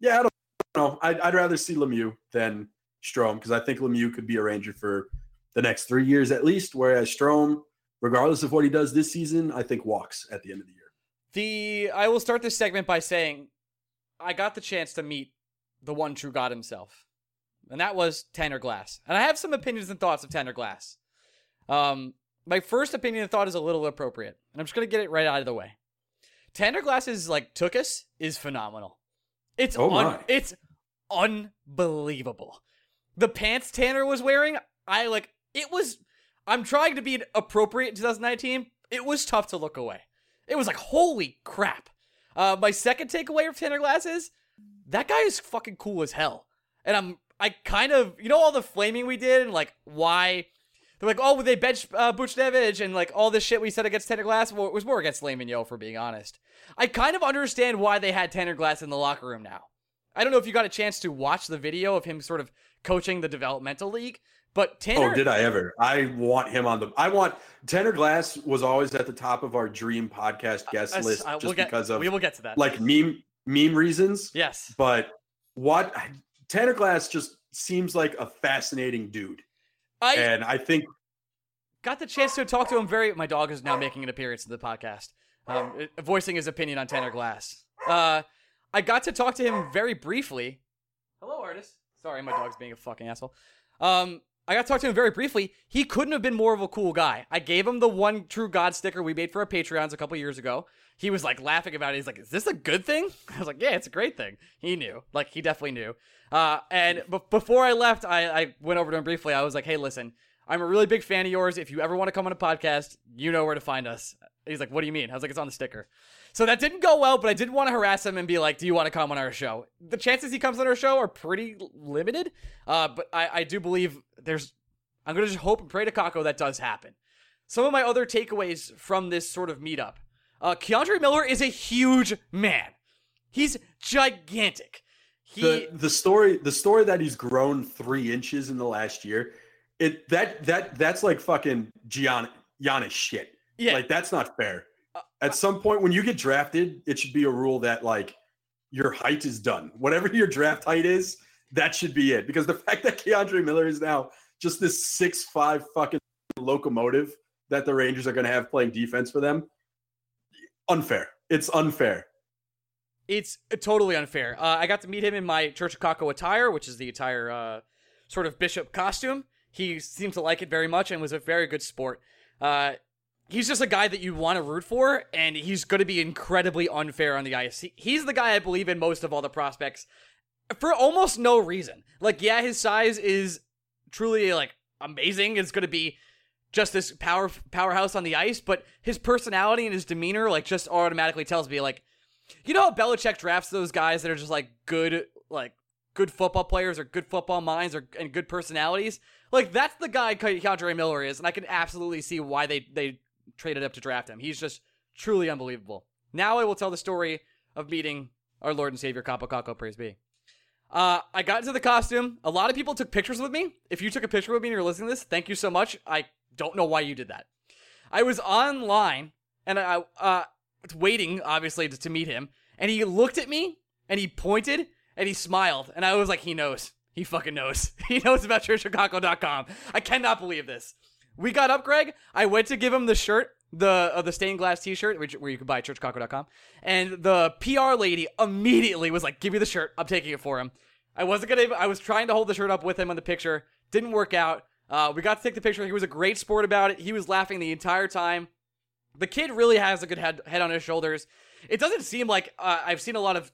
yeah, I don't know. I'd, I'd rather see Lemieux than Strome because I think Lemieux could be a Ranger for – the next three years at least, whereas Strome, regardless of what he does this season, I think walks at the end of the year. The I will start this segment by saying I got the chance to meet the one true God himself, and that was Tanner Glass. And I have some opinions and thoughts of Tanner Glass. Um, my first opinion and thought is a little appropriate, and I'm just going to get it right out of the way. Tanner Glass's, like, tuchus is phenomenal. It's oh un- It's unbelievable. The pants Tanner was wearing, I, like... It was, I'm trying to be appropriate in twenty nineteen. It was tough to look away. It was like, holy crap. Uh, my second takeaway of Tanner Glass is, that guy is fucking cool as hell. And I'm, I kind of, you know all the flaming we did and like why, they're like, oh, they bench uh, Buchnevich and like all this shit we said against Tanner Glass. Well, it was more against Lemieux, for being honest. I kind of understand why they had Tanner Glass in the locker room now. I don't know if you got a chance to watch the video of him sort of coaching the developmental league. But Tanner, oh, did I ever? I want him on the. I want Tanner Glass was always at the top of our dream podcast guest I, I, list I, just we'll get, because of we will get to that, like meme meme reasons. Yes, but what Tanner Glass just seems like a fascinating dude. I and I think got the chance to talk to him. Very. My dog is now making an appearance in the podcast, um, voicing his opinion on Tanner Glass. Uh, I got to talk to him very briefly. Hello, artist. Sorry, my dog's being a fucking asshole. Um. I got to talk to him very briefly. He couldn't have been more of a cool guy. I gave him the one true God sticker we made for our Patreons a couple years ago. He was like laughing about it. He's like, is this a good thing? I was like, yeah, it's a great thing. He knew. Like, he definitely knew. Uh, and b- before I left, I-, I went over to him briefly. I was like, hey, listen, I'm a really big fan of yours. If you ever want to come on a podcast, you know where to find us. He's like, what do you mean? I was like, it's on the sticker. So that didn't go well, but I didn't want to harass him and be like, do you want to come on our show? The chances he comes on our show are pretty limited, uh, but I, I do believe there's – I'm going to just hope and pray to Kakko that does happen. Some of my other takeaways from this sort of meetup. Uh, K'Andre Miller is a huge man. He's gigantic. He... The the story the story that he's grown three inches in the last year, it that that that's like fucking Gian, Giannis shit. Yeah, like that's not fair. Uh, At some point when you get drafted, it should be a rule that like your height is done. Whatever your draft height is, that should be it. Because the fact that K'Andre Miller is now just this six five fucking locomotive that the Rangers are going to have playing defense for them, unfair. It's unfair. It's totally unfair. Uh, I got to meet him in my Church of Kakko attire, which is the attire uh, sort of bishop costume. He seemed to like it very much and was a very good sport. Uh, he's just a guy that you want to root for, and he's going to be incredibly unfair on the ice. He, he's the guy I believe in most of all the prospects for almost no reason. Like, yeah, his size is truly, like, amazing. It's going to be just this power powerhouse on the ice, but his personality and his demeanor, like, just automatically tells me, like, you know how Belichick drafts those guys that are just like good, like good football players or good football minds or and good personalities? Like that's the guy K'Andre Miller is, and I can absolutely see why they, they traded up to draft him. He's just truly unbelievable. Now I will tell the story of meeting our Lord and Savior Kaapo Kakko, praise be. Uh, I got into the costume. A lot of people took pictures with me. If you took a picture with me and you're listening to this, thank you so much. I don't know why you did that. I was online and I... uh. waiting obviously to, to meet him, and he looked at me and he pointed and he smiled, and I was like, he knows he fucking knows he knows about church of kakko dot com. I cannot believe this. We got up, Greg. I went to give him the shirt, the uh, the stained glass t-shirt, which, where you can buy church of kakko dot com, and the P R lady immediately was like, give me the shirt, I'm taking it for him. I wasn't gonna I was trying to hold the shirt up with him on the picture, didn't work out. Uh we got to take the picture. He was a great sport about it. He was laughing the entire time. The kid really has a good head head on his shoulders. It doesn't seem like uh, I've seen a lot of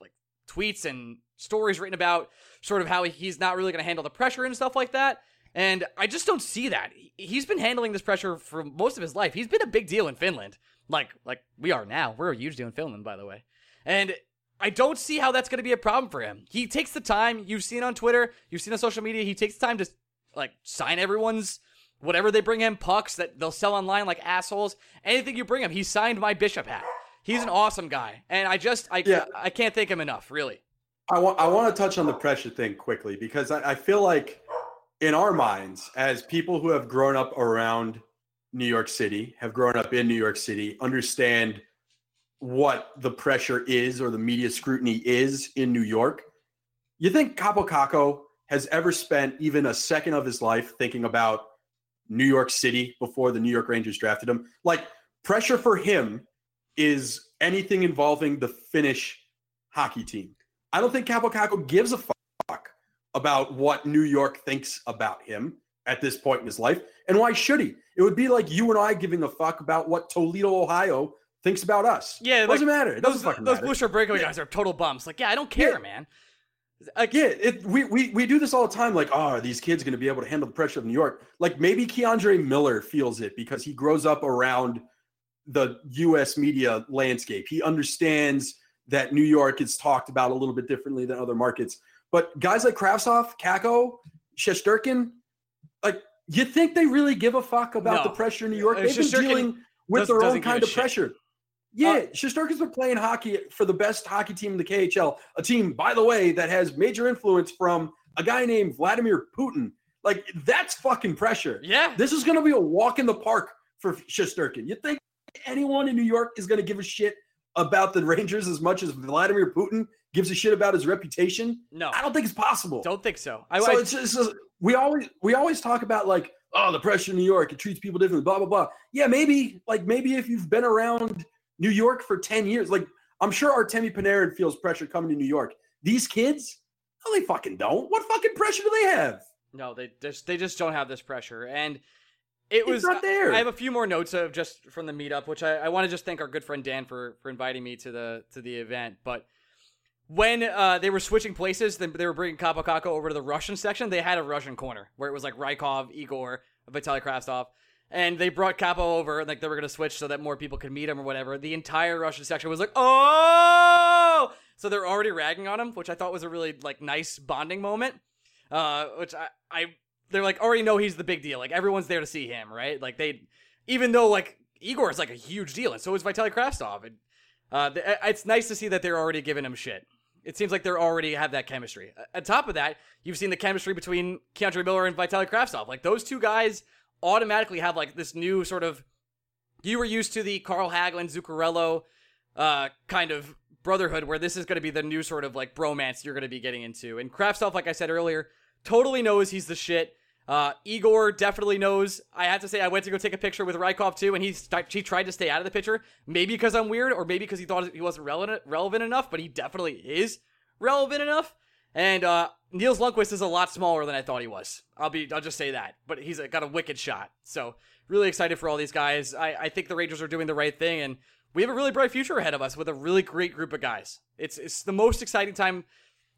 like tweets and stories written about sort of how he's not really going to handle the pressure and stuff like that. And I just don't see that. He's been handling this pressure for most of his life. He's been a big deal in Finland, like like we are now. We're a huge deal in Finland, by the way. And I don't see how that's going to be a problem for him. He takes the time. You've seen on Twitter. You've seen on social media. He takes the time to like sign everyone's. Whatever they bring him, pucks that they'll sell online like assholes. Anything you bring him, he signed my Bishop hat. He's an awesome guy, and I just I yeah. I can't thank him enough, really. I want I want to touch on the pressure thing quickly because I, I feel like in our minds, as people who have grown up around New York City, have grown up in New York City, understand what the pressure is or the media scrutiny is in New York. You think Kaapo Kakko has ever spent even a second of his life thinking about New York City before the New York Rangers drafted him? Like, pressure for him is anything involving the Finnish hockey team. I don't think Kaapo Kakko gives a fuck about what New York thinks about him at this point in his life. And why should he? It would be like you and I giving a fuck about what Toledo, Ohio thinks about us. Yeah, it doesn't like, matter. It doesn't those, fucking those matter. Those Booster breakaway yeah. guys are total bums. Like, yeah, I don't care, yeah. man. Like, yeah, it, we, we we do this all the time. Like, oh, are these kids going to be able to handle the pressure of New York? Like, maybe K'Andre Miller feels it because he grows up around the U S media landscape. He understands that New York is talked about a little bit differently than other markets. But guys like Kravtsov, Kakko, Shesterkin, like, you think they really give a fuck about no. the pressure in New York? They've Shesterkin been dealing with their own kind of shit. pressure. Yeah, uh, Shesterkin's been playing hockey for the best hockey team in the K H L, a team, by the way, that has major influence from a guy named Vladimir Putin. Like, that's fucking pressure. Yeah. This is going to be a walk in the park for Shesterkin. You think anyone in New York is going to give a shit about the Rangers as much as Vladimir Putin gives a shit about his reputation? No. I don't think it's possible. Don't think so. I, so I, it's just, it's just, we always we always talk about, like, oh, the pressure in New York, it treats people differently, blah, blah, blah. Yeah, maybe, like, maybe if you've been around – New York for ten years. Like, I'm sure Artemi Panarin feels pressure coming to New York. These kids, no, they fucking don't. What fucking pressure do they have? No, they just they just don't have this pressure. And it it's was not there. I have a few more notes of just from the meetup, which I, I want to just thank our good friend Dan for for inviting me to the to the event. But when uh, they were switching places, then they were bringing Kaapo Kakko over to the Russian section. They had a Russian corner where it was like Rykov, Igor, Vitali Kravtsov. And they brought Kaapo over, and like they were going to switch so that more people could meet him or whatever. The entire Russian section was like, oh! So they're already ragging on him, which I thought was a really like nice bonding moment. Uh, which I, I, they're like, already know he's the big deal. Like, everyone's there to see him, right? Like, they, even though like Igor is like a huge deal, and so is Vitali Kravtsov. And uh, it's nice to see that they're already giving him shit. It seems like they already have that chemistry. On top of that, you've seen the chemistry between K'Andre Miller and Vitali Kravtsov. Like, those two guys automatically have, like, this new sort of... You were used to the Carl Hagelin, Zuccarello uh, kind of brotherhood, where this is going to be the new sort of, like, bromance you're going to be getting into. And Kravtsov, like I said earlier, totally knows he's the shit. Uh, Igor definitely knows. I have to say, I went to go take a picture with Rykov, too, and he, st- he tried to stay out of the picture. Maybe because I'm weird, or maybe because he thought he wasn't relevant, relevant enough, but he definitely is relevant enough. And uh, Niels Lundqvist is a lot smaller than I thought he was. I'll be, I'll just say that. But he's got a wicked shot. So, really excited for all these guys. I, I think the Rangers are doing the right thing, and we have a really bright future ahead of us with a really great group of guys. It's, it's the most exciting time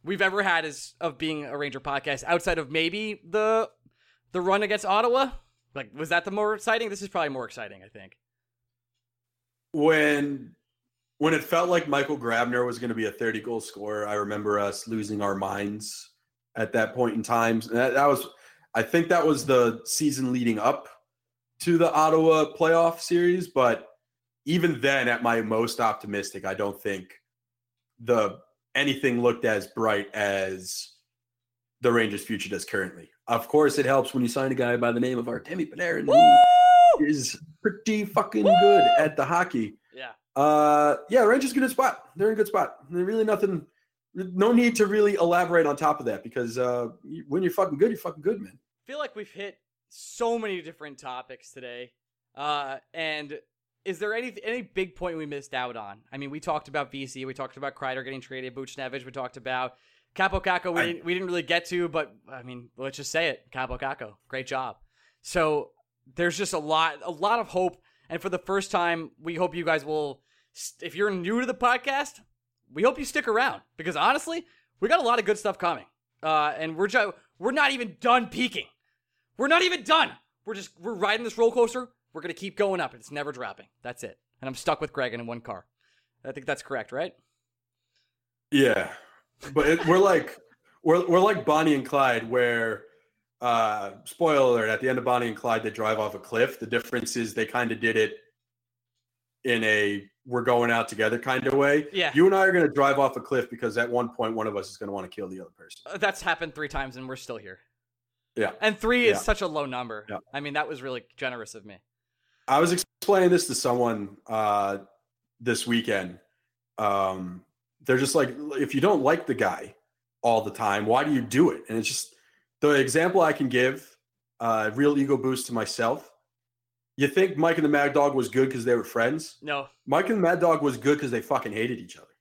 we've ever had is of being a Ranger podcast, outside of maybe the... The run against Ottawa, like, was that the more exciting? This is probably more exciting, I think. When when it felt like Michael Grabner was going to be a thirty-goal scorer, I remember us losing our minds at that point in time. That, that was, I think that was the season leading up to the Ottawa playoff series. But even then, at my most optimistic, I don't think the anything looked as bright as the Rangers' future does currently. Of course, it helps when you sign a guy by the name of Artemi Panarin, who is pretty fucking Woo! good at the hockey. Yeah. Uh, yeah, Rangers are in a good spot. They're in a good spot. There's really nothing, no need to really elaborate on top of that, because uh, when you're fucking good, you're fucking good, man. I feel like we've hit so many different topics today. Uh, and is there any any big point we missed out on? I mean, we talked about V C, we talked about Kreider getting traded, Buchnevich, we talked about Kaapo Kakko, we, I, didn't, we didn't really get to, but, I mean, let's just say it. Kaapo Kakko, great job. So there's just a lot a lot of hope, and for the first time, we hope you guys will, if you're new to the podcast, we hope you stick around, because honestly, we got a lot of good stuff coming, uh, and we're ju- we're not even done peaking. We're not even done. We're just, we're riding this roller coaster. We're going to keep going up, and it's never dropping. That's it. And I'm stuck with Greg in one car. I think that's correct, right? Yeah. But it, we're like we're we're like Bonnie and Clyde, where uh, spoiler alert, at the end of Bonnie and Clyde, they drive off a cliff. The difference is they kind of did it in a we're going out together kind of way. Yeah, you and I are going to drive off a cliff because at one point one of us is going to want to kill the other person. Uh, that's happened three times and we're still here. Yeah, and three yeah. is such a low number. Yeah. I mean, that was really generous of me. I was explaining this to someone uh, this weekend. Um, They're just like, if you don't like the guy all the time, why do you do it? And it's just the example I can give, uh, real ego boost to myself. You think Mike and the Mad Dog was good because they were friends? No. Mike and the Mad Dog was good because they fucking hated each other.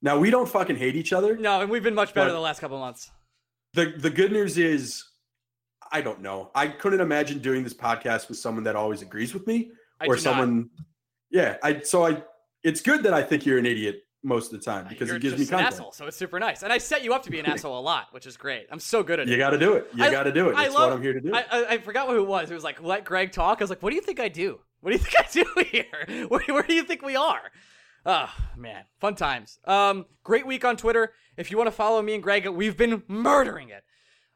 Now, we don't fucking hate each other. No, and we've been much better the last couple of months. The, the good news is, I don't know. I couldn't imagine doing this podcast with someone that always agrees with me. I or someone. Not. Yeah. I So I. It's good that I think you're an idiot most of the time, because it gives me content. An asshole, so it's super nice, and I set you up to be an asshole a lot, which is great. I'm so good at it. You got to do it. You got to do it. That's what I'm here to do. I, I, I forgot what it was. It was like, let Greg talk. I was like, what do you think I do? What do you think I do here? Where, where do you think we are? Oh man, fun times. Um, great week on Twitter. If you want to follow me and Greg, we've been murdering it.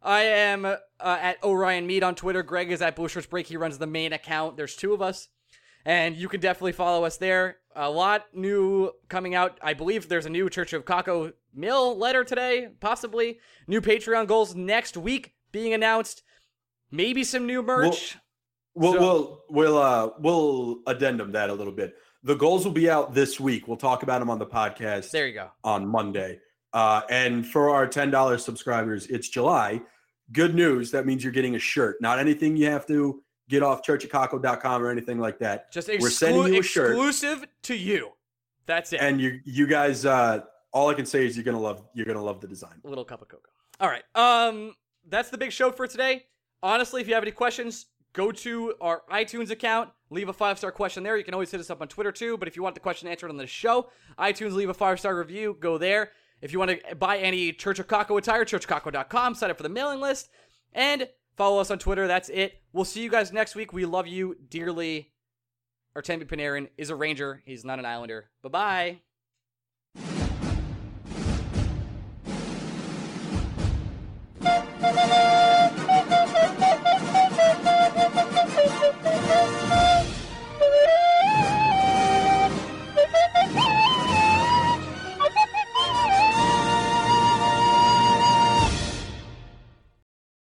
I am uh, at Orion Mead on Twitter. Greg is at Blue Shirts Break. He runs the main account. There's two of us. And you can definitely follow us there. A lot new coming out. I believe there's a new Church of Kakko Mill letter today, possibly. New Patreon goals next week being announced. Maybe some new merch. We'll, we'll, so, we'll, we'll, uh, we'll addendum that a little bit. The goals will be out this week. We'll talk about them on the podcast. There you go. On Monday. Uh, and for our ten dollars subscribers, it's July. Good news. That means you're getting a shirt. Not anything you have to get off church of kakko dot com or anything like that. Just exclu- We're sending you a shirt. Exclusive to you. That's it. And you you guys, uh, all I can say is you're gonna love you're gonna love the design. A little cup of cocoa. All right. Um, that's the big show for today. Honestly, if you have any questions, go to our iTunes account, leave a five-star question there. You can always hit us up on Twitter too, but if you want the question answered on the show, iTunes, leave a five-star review, go there. If you want to buy any Church of Kakko attire, church kakko dot com, sign up for the mailing list, and follow us on Twitter. That's it. We'll see you guys next week. We love you dearly. Artemi Panarin is a Ranger. He's not an Islander. Bye-bye.